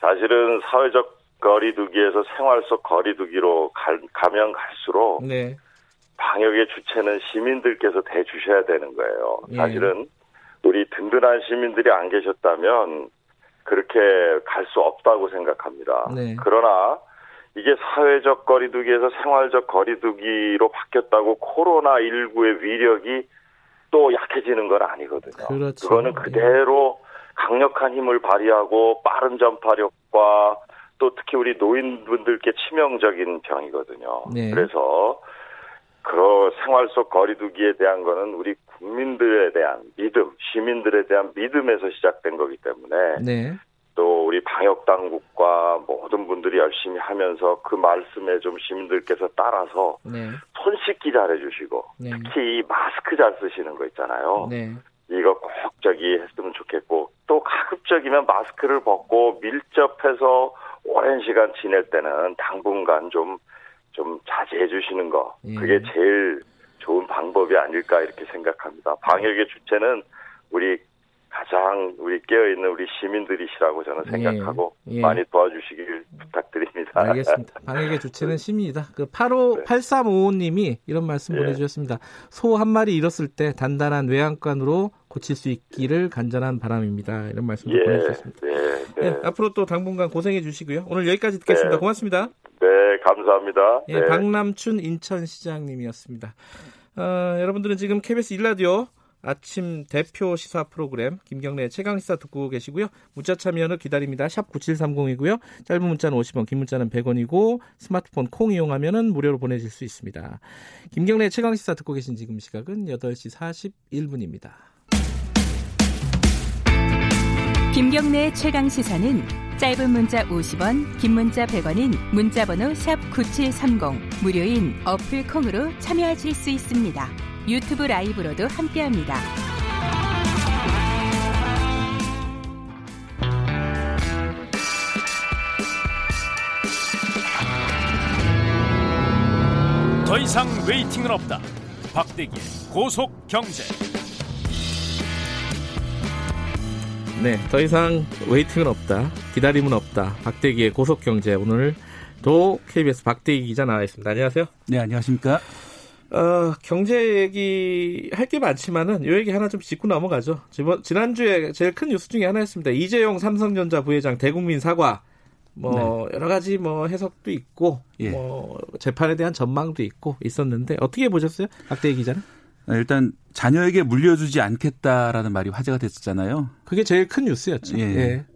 사실은 사회적 거리두기에서 생활 속 거리두기로 갈, 가면 갈수록 네. 방역의 주체는 시민들께서 대주셔야 되는 거예요. 사실은 예. 우리 든든한 시민들이 안 계셨다면 그렇게 갈 수 없다고 생각합니다. 네. 그러나 이게 사회적 거리두기에서 생활적 거리두기로 바뀌었다고 코로나십구의 위력이 또 약해지는 건 아니거든요. 그렇죠. 그거는 그대로 강력한 힘을 발휘하고 빠른 전파력과 또 특히 우리 노인분들께 치명적인 병이거든요. 네. 그래서 그 생활 속 거리두기에 대한 거는 우리 국민들에 대한 믿음, 시민들에 대한 믿음에서 시작된 거기 때문에 네. 또 우리 방역당국과 모든 분들이 열심히 하면서 그 말씀에 좀 시민들께서 따라서 네. 손 씻기 잘해주시고 네. 특히 마스크 잘 쓰시는 거 있잖아요. 네. 이거 꼭 저기 했으면 좋겠고 또 가급적이면 마스크를 벗고 밀접해서 오랜 시간 지낼 때는 당분간 좀 좀 자제해 주시는 거 예. 그게 제일 좋은 방법이 아닐까 이렇게 생각합니다. 방역의 주체는 우리 가장 우리 깨어있는 우리 시민들이시라고 저는 생각하고 예. 예. 많이 도와주시길 부탁드립니다. 알겠습니다. 방역의 주체는 시민이다. 그 팔오, 네. 팔삼오오님이 이런 말씀 예. 보내주셨습니다. 소 한 마리 잃었을 때 단단한 외양간으로 고칠 수 있기를 간절한 바람입니다. 이런 말씀도 예. 보내주셨습니다. 예. 네. 네, 앞으로 또 당분간 고생해 주시고요. 오늘 여기까지 듣겠습니다. 네. 고맙습니다. 네, 감사합니다. 네. 네, 박남춘 인천시장님이었습니다. 어, 여러분들은 지금 케이비에스 일 라디오 아침 대표 시사 프로그램 김경래 최강시사 듣고 계시고요. 문자 참여는 기다립니다. 샵 구칠삼공이고요. 짧은 문자는 오십 원, 긴 문자는 백 원이고 스마트폰 콩 이용하면 무료로 보내실 수 있습니다. 김경래 최강시사 듣고 계신 지금 시각은 여덟 시 사십일 분입니다. 김경래의 최강시사는 짧은 문자 오십 원, 긴 문자 백 원인 문자번호 샵 구칠삼공, 무료인 어플 콩으로 참여하실 수 있습니다. 유튜브 라이브로도 함께합니다. 더 이상 웨이팅은 없다. 박대기의 고속경제. 네, 더 이상 웨이팅은 없다. 기다림은 없다. 박대기의 고속경제. 오늘도 케이비에스 박대기 기자 나와 있습니다. 안녕하세요. 네, 안녕하십니까. 어, 경제 얘기 할 게 많지만은 요 얘기 하나 좀 짚고 넘어가죠. 지번, 지난주에 제일 큰 뉴스 중에 하나였습니다. 이재용 삼성전자 부회장 대국민 사과. 뭐, 네. 여러 가지 뭐 해석도 있고, 예. 뭐, 재판에 대한 전망도 있고 있었는데 어떻게 보셨어요? 박대기 기자는? 일단 자녀에게 물려주지 않겠다라는 말이 화제가 됐었잖아요. 그게 제일 큰 뉴스였죠. 예. 예.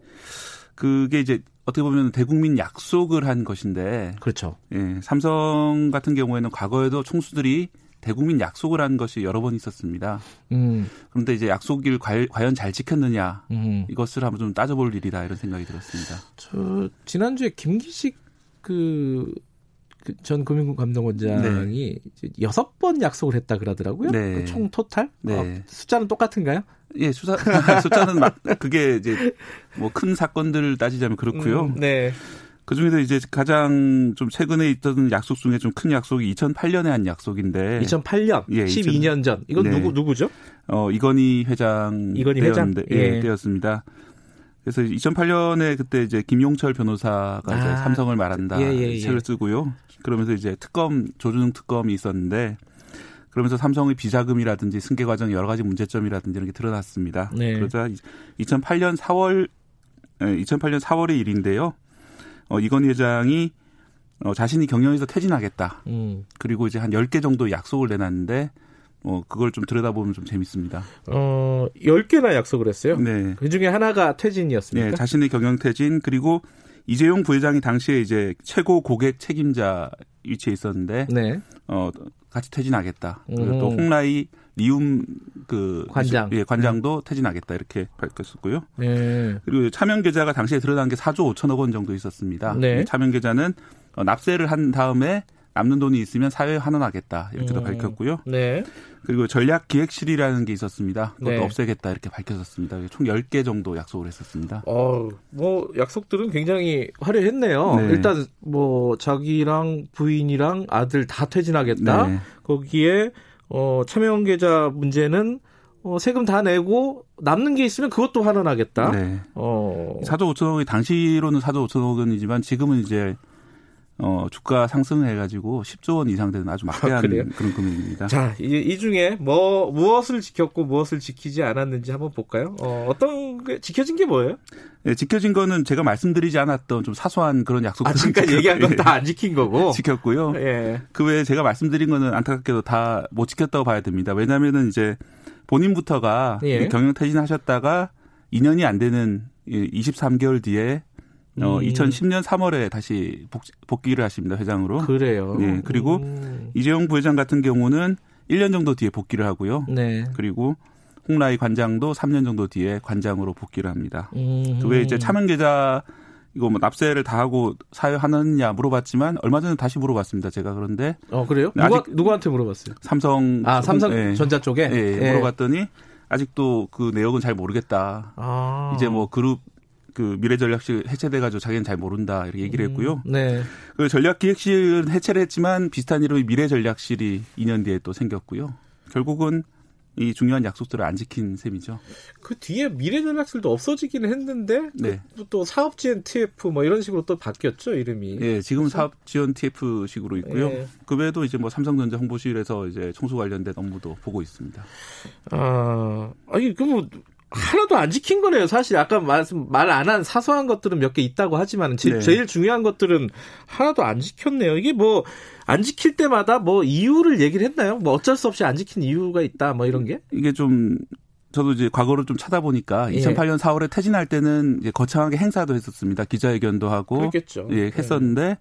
그게 이제 어떻게 보면 대국민 약속을 한 것인데. 그렇죠. 예. 삼성 같은 경우에는 과거에도 총수들이 대국민 약속을 한 것이 여러 번 있었습니다. 음. 그런데 이제 약속을 과연 잘 지켰느냐 음. 이것을 한번 좀 따져볼 일이다 이런 생각이 들었습니다. 저 지난주에 김기식 그. 전 금융 감독원장이 네. 여섯 번 약속을 했다 그러더라고요. 네. 그 총 토탈 네. 어, 숫자는 똑같은가요? 예, 수사, 숫자는 막 그게 이제 뭐 큰 사건들을 따지자면 그렇고요. 음, 네. 그 중에서 이제 가장 좀 최근에 있던 약속 중에 좀 큰 약속이 이천팔 년에 한 약속인데. 이천팔 년, 예, 십이 년 전. 이건 네. 누구 누구죠? 어 이건희 회장 이건희 회장 예, 예. 때였습니다. 그래서 이천팔 년에 그때 이제 김용철 변호사가 아, 이제 삼성을 말한다 예, 예, 예. 책을 쓰고요. 그러면서 이제 특검 조준웅 특검이 있었는데 그러면서 삼성의 비자금이라든지 승계 과정 여러 가지 문제점이라든지 이런 게 드러났습니다. 네. 그러자 이천팔 년 사월 이천팔 년 사월의 일인데요. 어, 이건희 회장이 어, 자신이 경영에서 퇴진하겠다. 음. 그리고 이제 한 열 개 정도 약속을 내놨는데. 어, 그걸 좀 들여다보면 좀 재밌습니다. 어, 열 개나 약속을 했어요? 네. 그 중에 하나가 퇴진이었습니까? 네, 자신의 경영 퇴진, 그리고 이재용 부회장이 당시에 이제 최고 고객 책임자 위치에 있었는데, 네. 어, 같이 퇴진하겠다. 그리고 또 홍라희 리움 그 관장, 예, 관장도 퇴진하겠다 이렇게 밝혔었고요. 네. 그리고 차명 계좌가 당시에 드러난 게 사조 오천억 원 정도 있었습니다. 네. 차명 계좌는 납세를 한 다음에 남는 돈이 있으면 사회에 환원하겠다 이렇게도 음. 밝혔고요. 네. 그리고 전략기획실이라는 게 있었습니다. 그것도 네. 없애겠다 이렇게 밝혔었습니다. 총 열 개 정도 약속을 했었습니다. 어, 뭐 약속들은 굉장히 화려했네요. 네. 일단 뭐 자기랑 부인이랑 아들 다 퇴진하겠다. 네. 거기에 어, 차명계좌 문제는 어, 세금 다 내고 남는 게 있으면 그것도 환원하겠다. 네. 어. 사조 오천억이 당시로는 사조 오천억 원이지만 지금은 이제 어, 주가 상승해가지고 십조 원 이상 되는 아주 막대한 아, 그런 금액입니다. 자, 이, 이 중에 뭐, 무엇을 지켰고 무엇을 지키지 않았는지 한번 볼까요? 어, 어떤, 게, 지켜진 게 뭐예요? 예, 지켜진 거는 제가 말씀드리지 않았던 좀 사소한 그런 약속들. 아, 지금까지 지켰... 얘기한 건 다 안 지킨 거고. 지켰고요. 예. 그 외에 제가 말씀드린 거는 안타깝게도 다 못 지켰다고 봐야 됩니다. 왜냐면은 이제 본인부터가 예. 경영 퇴진하셨다가 이 년이 안 되는 이십삼 개월 뒤에 어, 음. 이천십년 삼월에 다시 복, 복귀를 하십니다, 회장으로. 그래요. 네. 그리고 음. 이재용 부회장 같은 경우는 일 년 정도 뒤에 복귀를 하고요. 네. 그리고 홍라희 관장도 삼 년 정도 뒤에 관장으로 복귀를 합니다. 음. 그 외에 이제 차명계좌 이거 뭐 납세를 다 하고 사회 하느냐 물어봤지만 얼마 전에 다시 물어봤습니다, 제가. 그런데. 어, 그래요? 누가, 누구한테 물어봤어요? 삼성. 아, 삼성전자 예, 쪽에? 예, 예. 물어봤더니 아직도 그 내역은 잘 모르겠다. 아. 이제 뭐 그룹 그 미래전략실 해체돼가지고 자기는 잘 모른다 이렇게 얘기를 했고요. 음, 네. 그 전략기획실은 해체를 했지만 비슷한 이름의 미래전략실이 이 년 뒤에 또 생겼고요. 결국은 이 중요한 약속들을 안 지킨 셈이죠. 그 뒤에 미래전략실도 없어지기는 했는데 네. 또 사업지원 티에프 뭐 이런 식으로 또 바뀌었죠, 이름이. 예, 네, 지금 사업지원 티에프 식으로 있고요. 네. 그 외에도 이제 뭐 삼성전자 홍보실에서 이제 청소 관련된 업무도 보고 있습니다. 아, 아니 그럼. 뭐 하나도 안 지킨 거네요. 사실 아까 말씀 말 안 한 사소한 것들은 몇 개 있다고 하지만 제, 네. 제일 중요한 것들은 하나도 안 지켰네요. 이게 뭐 안 지킬 때마다 뭐 이유를 얘기를 했나요? 뭐 어쩔 수 없이 안 지킨 이유가 있다 뭐 이런 게? 이게 좀 저도 이제 과거를 좀 찾아보니까 예. 이천팔년 사월에 퇴진할 때는 이제 거창하게 행사도 했었습니다. 기자회견도 하고 그렇겠죠. 예, 했었는데 예.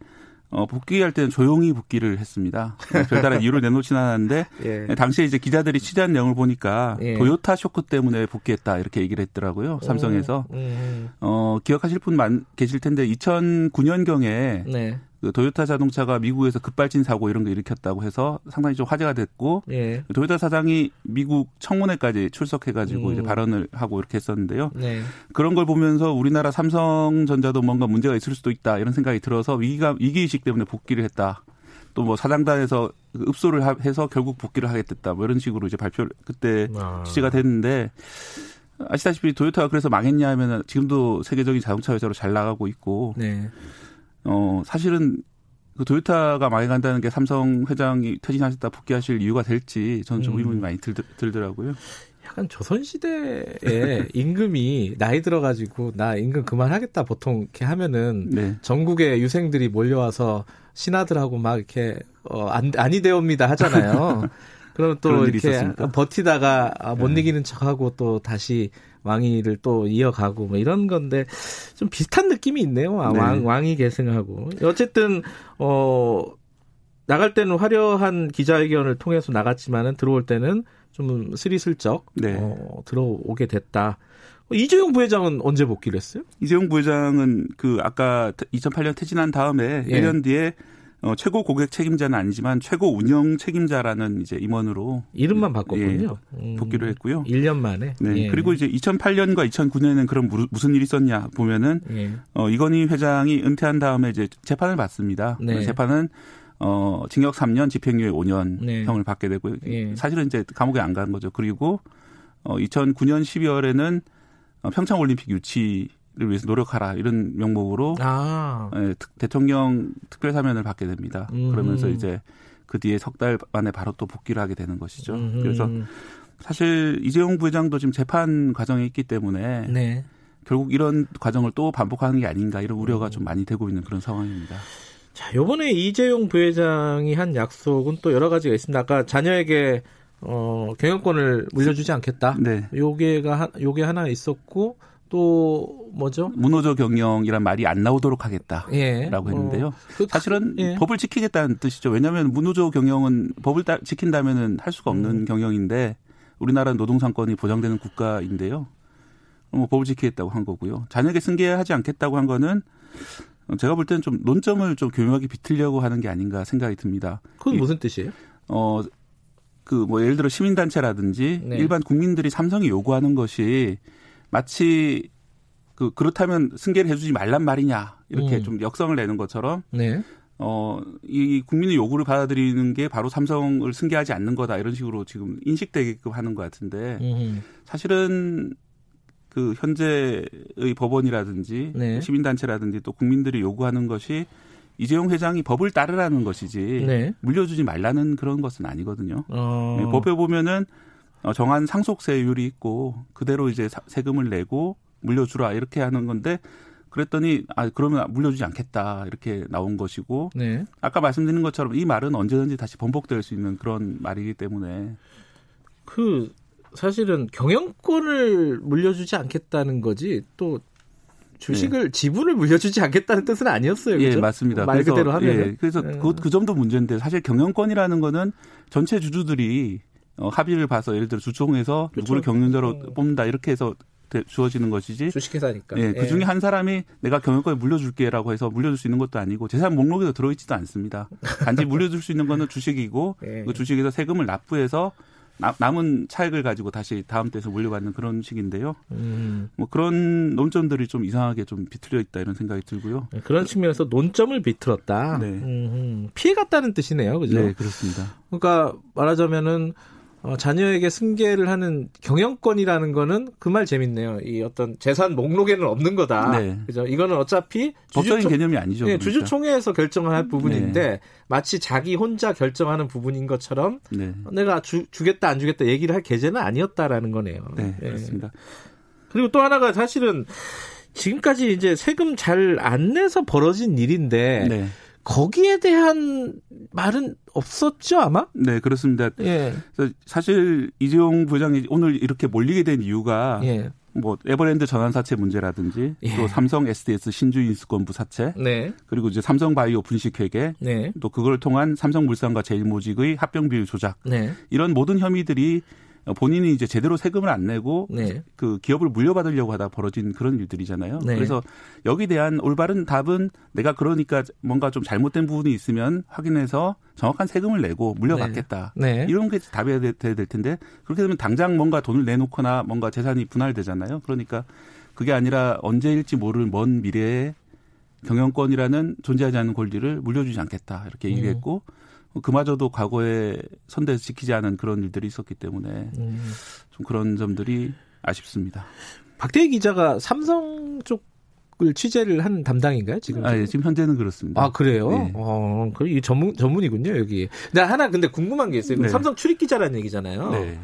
어, 복귀할 때는 조용히 복귀를 했습니다. 별다른 이유를 내놓지는 않았는데 예. 당시에 이제 기자들이 취재한 내용을 보니까 예. 도요타 쇼크 때문에 복귀했다 이렇게 얘기를 했더라고요. 삼성에서. 음. 어, 기억하실 분 많, 계실 텐데 이천구년경에 네. 그 도요타 자동차가 미국에서 급발진 사고 이런 거 일으켰다고 해서 상당히 좀 화제가 됐고 예. 도요타 사장이 미국 청문회까지 출석해가지고 음. 이제 발언을 하고 이렇게 했었는데요. 네. 그런 걸 보면서 우리나라 삼성전자도 뭔가 문제가 있을 수도 있다 이런 생각이 들어서 위기감, 위기의식 때문에 복귀를 했다. 또 뭐 사장단에서 읍소를 해서 결국 복귀를 하게 됐다. 뭐 이런 식으로 이제 발표를 그때 아. 취재가 됐는데 아시다시피 도요타가 그래서 망했냐 하면 지금도 세계적인 자동차 회사로 잘 나가고 있고 네. 어, 사실은 그 도요타가 망해간다는 게 삼성 회장이 퇴진하셨다 복귀하실 이유가 될지 저는 좀 음. 의문이 많이 들, 들더라고요. 약간 조선시대에 임금이 나이 들어가지고 나 임금 그만하겠다 보통 이렇게 하면은 네. 전국의 유생들이 몰려와서 신하들하고 막 이렇게 어, 안, 아니 되옵니다 하잖아요. 그럼 또 이렇게 있었습니까? 버티다가 못 네. 이기는 척하고 또 다시 왕위를 또 이어가고 뭐 이런 건데 좀 비슷한 느낌이 있네요. 네. 왕, 왕이 계승하고. 어쨌든 어, 나갈 때는 화려한 기자회견을 통해서 나갔지만은 들어올 때는 좀 스리슬쩍 네. 어, 들어오게 됐다. 이재용 부회장은 언제 복귀를 했어요? 이재용 부회장은 그 아까 이천팔 년 퇴진한 다음에 예. 일 년 뒤에 어, 최고 고객 책임자는 아니지만 최고 운영 책임자라는 이제 임원으로 이름만 바꿨군요. 예, 복귀를 했고요. 음, 일 년 만에. 네. 예. 그리고 이제 이천팔년과 이천구년에는 그럼 무슨 일이 있었냐 보면은 예. 어, 이건희 회장이 은퇴한 다음에 이제 재판을 받습니다. 네. 그 재판은 어, 징역 삼 년, 집행유예 오 년 네. 형을 받게 되고요. 예. 사실은 이제 감옥에 안 간 거죠. 그리고 어, 이천구년 십이월에는 평창올림픽 유치 를 위해서 노력하라 이런 명목으로 아. 예, 특, 대통령 특별 사면을 받게 됩니다. 음. 그러면서 이제 그 뒤에 석 달 만에 바로 또 복귀를 하게 되는 것이죠. 음. 그래서 사실 이재용 부회장도 지금 재판 과정에 있기 때문에 네. 결국 이런 과정을 또 반복하는 게 아닌가 이런 우려가 음. 좀 많이 되고 있는 그런 상황입니다. 자, 이번에 이재용 부회장이 한 약속은 또 여러 가지가 있습니다. 아까 자녀에게 어, 경영권을 물려주지 않겠다. 네. 요게가 요게 하나 있었고. 또 뭐죠? 무노조 경영이란 말이 안 나오도록 하겠다라고 예. 했는데요. 어. 사실은 예. 법을 지키겠다는 뜻이죠. 왜냐하면 무노조 경영은 법을 따, 지킨다면은 할 수가 없는 음. 경영인데 우리나라는 노동상권이 보장되는 국가인데요. 뭐 법을 지키겠다고 한 거고요. 자녀에게 승계하지 않겠다고 한 거는 제가 볼 때는 좀 논점을 좀 교묘하게 비틀려고 하는 게 아닌가 생각이 듭니다. 그건 무슨 뜻이에요? 어, 그 뭐 예를 들어 시민단체라든지 네. 일반 국민들이 삼성이 요구하는 것이 마치 그 그렇다면 승계를 해주지 말란 말이냐 이렇게 음. 좀 역성을 내는 것처럼 네. 어, 이 국민의 요구를 받아들이는 게 바로 삼성을 승계하지 않는 거다 이런 식으로 지금 인식되게끔 하는 것 같은데 음. 사실은 그 현재의 법원이라든지 네. 시민단체라든지 또 국민들이 요구하는 것이 이재용 회장이 법을 따르라는 것이지 네. 물려주지 말라는 그런 것은 아니거든요. 어. 네, 법에 보면은 정한 상속세율이 있고 그대로 이제 세금을 내고 물려주라 이렇게 하는 건데 그랬더니 아 그러면 물려주지 않겠다 이렇게 나온 것이고 네. 아까 말씀드린 것처럼 이 말은 언제든지 다시 번복될 수 있는 그런 말이기 때문에 그 사실은 경영권을 물려주지 않겠다는 거지 또 주식을 예. 지분을 물려주지 않겠다는 뜻은 아니었어요. 그렇죠? 예, 맞습니다. 말 그대로 그래서, 하면 예, 그래서 예. 그, 그 점도 문제인데 사실 경영권이라는 거는 전체 주주들이 어, 합의를 봐서 예를 들어 주총에서 그렇죠. 누구를 경영자로 음. 뽑는다 이렇게 해서 주어지는 것이지. 주식회사니까. 예, 그 중에 예. 한 사람이 내가 경영권에 물려줄게라고 해서 물려줄 수 있는 것도 아니고 재산 목록에도 들어있지도 않습니다. 단지 물려줄 수 있는 거는 주식이고 예. 그 주식에서 세금을 납부해서 남은 차익을 가지고 다시 다음 때에서 물려받는 그런 식인데요. 음. 뭐 그런 논점들이 좀 이상하게 좀 비틀려 있다 이런 생각이 들고요. 그런 측면에서 논점을 비틀었다. 네. 음, 피해갔다는 뜻이네요, 그죠? 네, 그렇습니다. 그러니까 말하자면은 어, 자녀에게 승계를 하는 경영권이라는 거는 그 말 재밌네요. 이 어떤 재산 목록에는 없는 거다. 네. 그죠? 이거는 어차피 법적인 주주총... 개념이 아니죠. 네, 그러니까. 주주총회에서 결정할 부분인데 네. 마치 자기 혼자 결정하는 부분인 것처럼 네. 내가 주, 주겠다 안 주겠다 얘기를 할 계제는 아니었다라는 거네요. 네, 네. 그렇습니다. 그리고 또 하나가 사실은 지금까지 이제 세금 잘 안 내서 벌어진 일인데 네. 거기에 대한 말은 없었죠, 아마? 네, 그렇습니다. 예. 그래서 사실 이재용 부장이 오늘 이렇게 몰리게 된 이유가 예. 뭐 에버랜드 전환사채 문제라든지 예. 또 삼성 에스디에스 신주인수권부 사채 네. 그리고 이제 삼성바이오 분식회계 네. 또 그걸 통한 삼성물산과 제일모직의 합병비율 조작 네. 이런 모든 혐의들이 본인이 이제 제대로 세금을 안 내고 네. 그 기업을 물려받으려고 하다 벌어진 그런 일들이잖아요. 네. 그래서 여기에 대한 올바른 답은 내가 그러니까 뭔가 좀 잘못된 부분이 있으면 확인해서 정확한 세금을 내고 물려받겠다. 네. 네. 이런 게 답이 돼야 될 텐데 그렇게 되면 당장 뭔가 돈을 내놓거나 뭔가 재산이 분할되잖아요. 그러니까 그게 아니라 언제일지 모를 먼 미래에 경영권이라는 존재하지 않는 권리를 물려주지 않겠다 이렇게 음. 얘기했고 그마저도 과거에 선대에서 지키지 않은 그런 일들이 있었기 때문에 좀 그런 점들이 아쉽습니다. 박대희 기자가 삼성 쪽을 취재를 한 담당인가요? 지금? 아, 예, 지금 현재는 그렇습니다. 아, 그래요? 네. 어, 그럼 전문, 전문이군요, 여기. 나 하나 근데 궁금한 게 있어요. 네. 삼성 출입 기자라는 얘기잖아요. 네.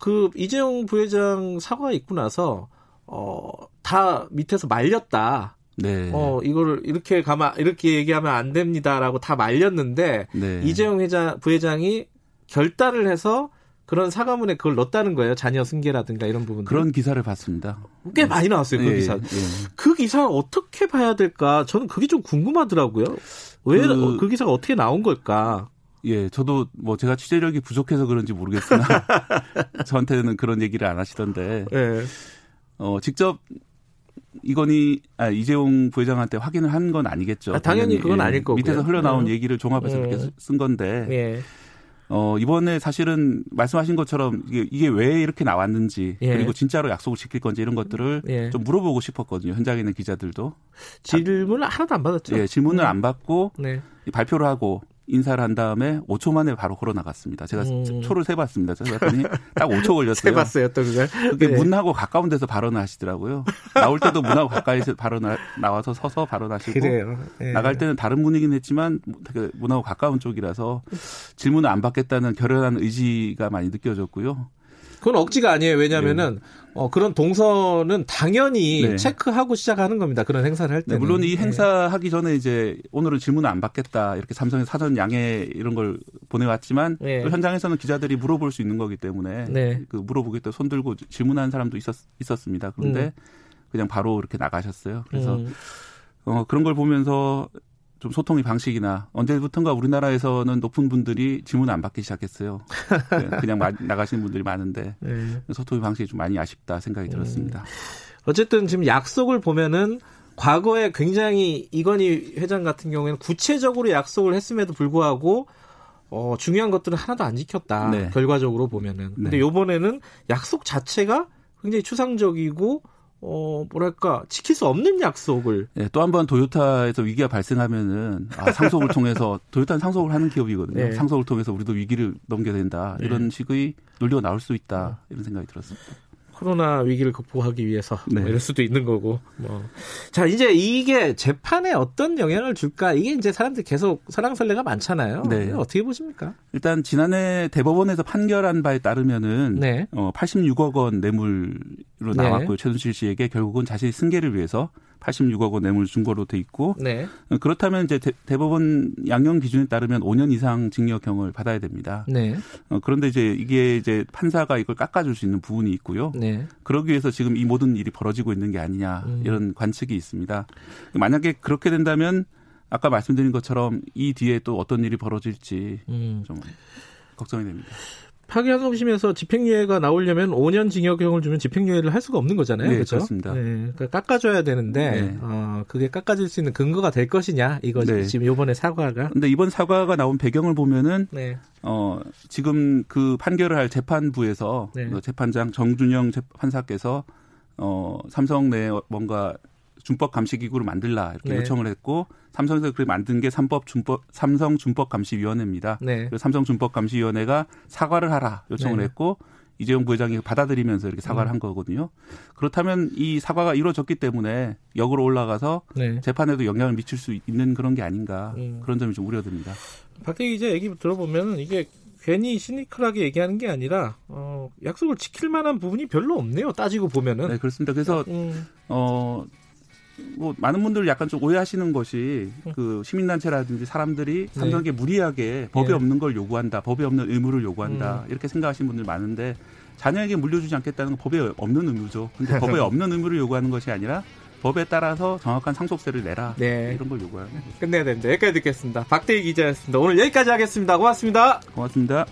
그 이재용 부회장 사과 있고 나서 어, 다 밑에서 말렸다. 네. 어, 이거를 이렇게 가마, 이렇게 얘기하면 안 됩니다라고 다 말렸는데, 네. 이재용 회장, 부회장이 결단을 해서 그런 사과문에 그걸 넣었다는 거예요. 자녀 승계라든가 이런 부분들. 그런 기사를 봤습니다. 꽤 네. 많이 나왔어요, 그 네. 기사. 네. 그 기사를 어떻게 봐야 될까? 저는 그게 좀 궁금하더라고요. 왜, 그, 그 기사가 어떻게 나온 걸까? 예, 저도 뭐 제가 취재력이 부족해서 그런지 모르겠으나, 저한테는 그런 얘기를 안 하시던데, 네. 어, 직접, 이건희 아, 이재용 부회장한테 확인을 한 건 아니겠죠. 아, 당연히, 당연히 그건 예, 아닐 거고요. 밑에서 흘러나온 음. 얘기를 종합해서 음. 이렇게 쓴 건데 예. 어, 이번에 사실은 말씀하신 것처럼 이게, 이게 왜 이렇게 나왔는지 예. 그리고 진짜로 약속을 지킬 건지 이런 것들을 예. 좀 물어보고 싶었거든요. 현장에 있는 기자들도. 질문을 하나도 안 받았죠. 예, 질문을 음. 안 받고 네. 발표를 하고 인사를 한 다음에 오 초 만에 바로 걸어나갔습니다. 제가 음. 초를 세봤습니다. 제가 봤더니 딱 오 초 걸렸어요. 세봤어요, 또 그걸. 그게 네. 문하고 가까운 데서 발언을 하시더라고요. 나올 때도 문하고 가까이서 발언을 나와서 서서 발언하시고 그래요. 네. 나갈 때는 다른 문이긴 했지만 되게 문하고 가까운 쪽이라서 질문을 안 받겠다는 결연한 의지가 많이 느껴졌고요. 그건 억지가 아니에요. 왜냐하면은 네. 어, 그런 동선은 당연히 네. 체크하고 시작하는 겁니다. 그런 행사를 할 때. 네, 물론 이 행사하기 네. 전에 이제 오늘은 질문을 안 받겠다. 이렇게 삼성의 사전 양해 이런 걸 보내왔지만 네. 또 현장에서는 기자들이 물어볼 수 있는 거기 때문에 네. 그 물어보겠다 손 들고 질문하는 사람도 있었, 있었습니다. 그런데 음. 그냥 바로 이렇게 나가셨어요. 그래서 음. 어, 그런 걸 보면서 좀 소통의 방식이나 언제부턴가 우리나라에서는 높은 분들이 질문 안 받기 시작했어요. 그냥 나가시는 분들이 많은데 네. 소통의 방식이 좀 많이 아쉽다 생각이 들었습니다. 어쨌든 지금 약속을 보면은 과거에 굉장히 이건희 회장 같은 경우에는 구체적으로 약속을 했음에도 불구하고 어, 중요한 것들은 하나도 안 지켰다. 네. 결과적으로 보면은. 근데 네. 이번에는 약속 자체가 굉장히 추상적이고 어, 뭐랄까, 지킬 수 없는 약속을. 예, 또 한 번 도요타에서 위기가 발생하면은, 아, 상속을 통해서, 도요타는 상속을 하는 기업이거든요. 네. 상속을 통해서 우리도 위기를 넘겨야 된다. 네. 이런 식의 논리가 나올 수 있다. 이런 생각이 들었습니다. 코로나 위기를 극복하기 위해서. 네. 뭐 이럴 수도 있는 거고. 뭐. 자, 이제 이게 재판에 어떤 영향을 줄까? 이게 이제 사람들이 계속 설랑설레가 많잖아요. 네. 어떻게 보십니까? 일단 지난해 대법원에서 판결한 바에 따르면은 네. 어, 팔십육억 원 뇌물로 나왔고요. 네. 최순실 씨에게 결국은 자신의 승계를 위해서 팔십육억 원 뇌물 준 거로 돼 있고 네. 그렇다면 이제 대, 대법원 양형 기준에 따르면 오 년 이상 징역형을 받아야 됩니다. 네. 어, 그런데 이제 이게 이제 판사가 이걸 깎아줄 수 있는 부분이 있고요. 네. 그러기 위해서 지금 이 모든 일이 벌어지고 있는 게 아니냐 음. 이런 관측이 있습니다. 만약에 그렇게 된다면 아까 말씀드린 것처럼 이 뒤에 또 어떤 일이 벌어질지 음. 좀 걱정이 됩니다. 파기환송심에서 집행유예가 나오려면 오 년 징역형을 주면 집행유예를 할 수가 없는 거잖아요. 네, 그렇죠? 그렇습니다. 네, 그러니까 깎아줘야 되는데 네. 어, 그게 깎아질 수 있는 근거가 될 것이냐 이거지 네. 지금 이번에 사과가. 그런데 이번 사과가 나온 배경을 보면은 네. 어, 지금 그 판결을 할 재판부에서 네. 재판장 정준영 판사께서 어, 삼성 내 뭔가 준법 감시기구를 만들라 이렇게 네. 요청을 했고 삼성에서 그렇게 만든 게 삼법 준법 삼성 준법 감시위원회입니다. 네. 그래서 삼성 준법 감시위원회가 사과를 하라 요청을 네. 했고 이재용 부회장이 받아들이면서 이렇게 사과를 음. 한 거거든요. 그렇다면 이 사과가 이루어졌기 때문에 역으로 올라가서 네. 재판에도 영향을 미칠 수 있는 그런 게 아닌가 음. 그런 점이 좀 우려됩니다. 박태기 기자 얘기 들어보면 이게 괜히 시니컬하게 얘기하는 게 아니라 어, 약속을 지킬 만한 부분이 별로 없네요. 따지고 보면은. 네, 그렇습니다. 그래서 음. 어. 뭐 많은 분들 약간 좀 오해하시는 것이 그 시민단체라든지 사람들이 삼성에게 네. 무리하게 법에 네. 없는 걸 요구한다, 법에 없는 의무를 요구한다 음. 이렇게 생각하시는 분들 많은데 자녀에게 물려주지 않겠다는 건 법에 없는 의무죠. 근데 법에 없는 의무를 요구하는 것이 아니라 법에 따라서 정확한 상속세를 내라 네. 이런 걸 요구하는 거죠. 끝내야 됩니다. 여기까지 듣겠습니다. 박대희 기자였습니다. 오늘 여기까지 하겠습니다. 고맙습니다. 고맙습니다.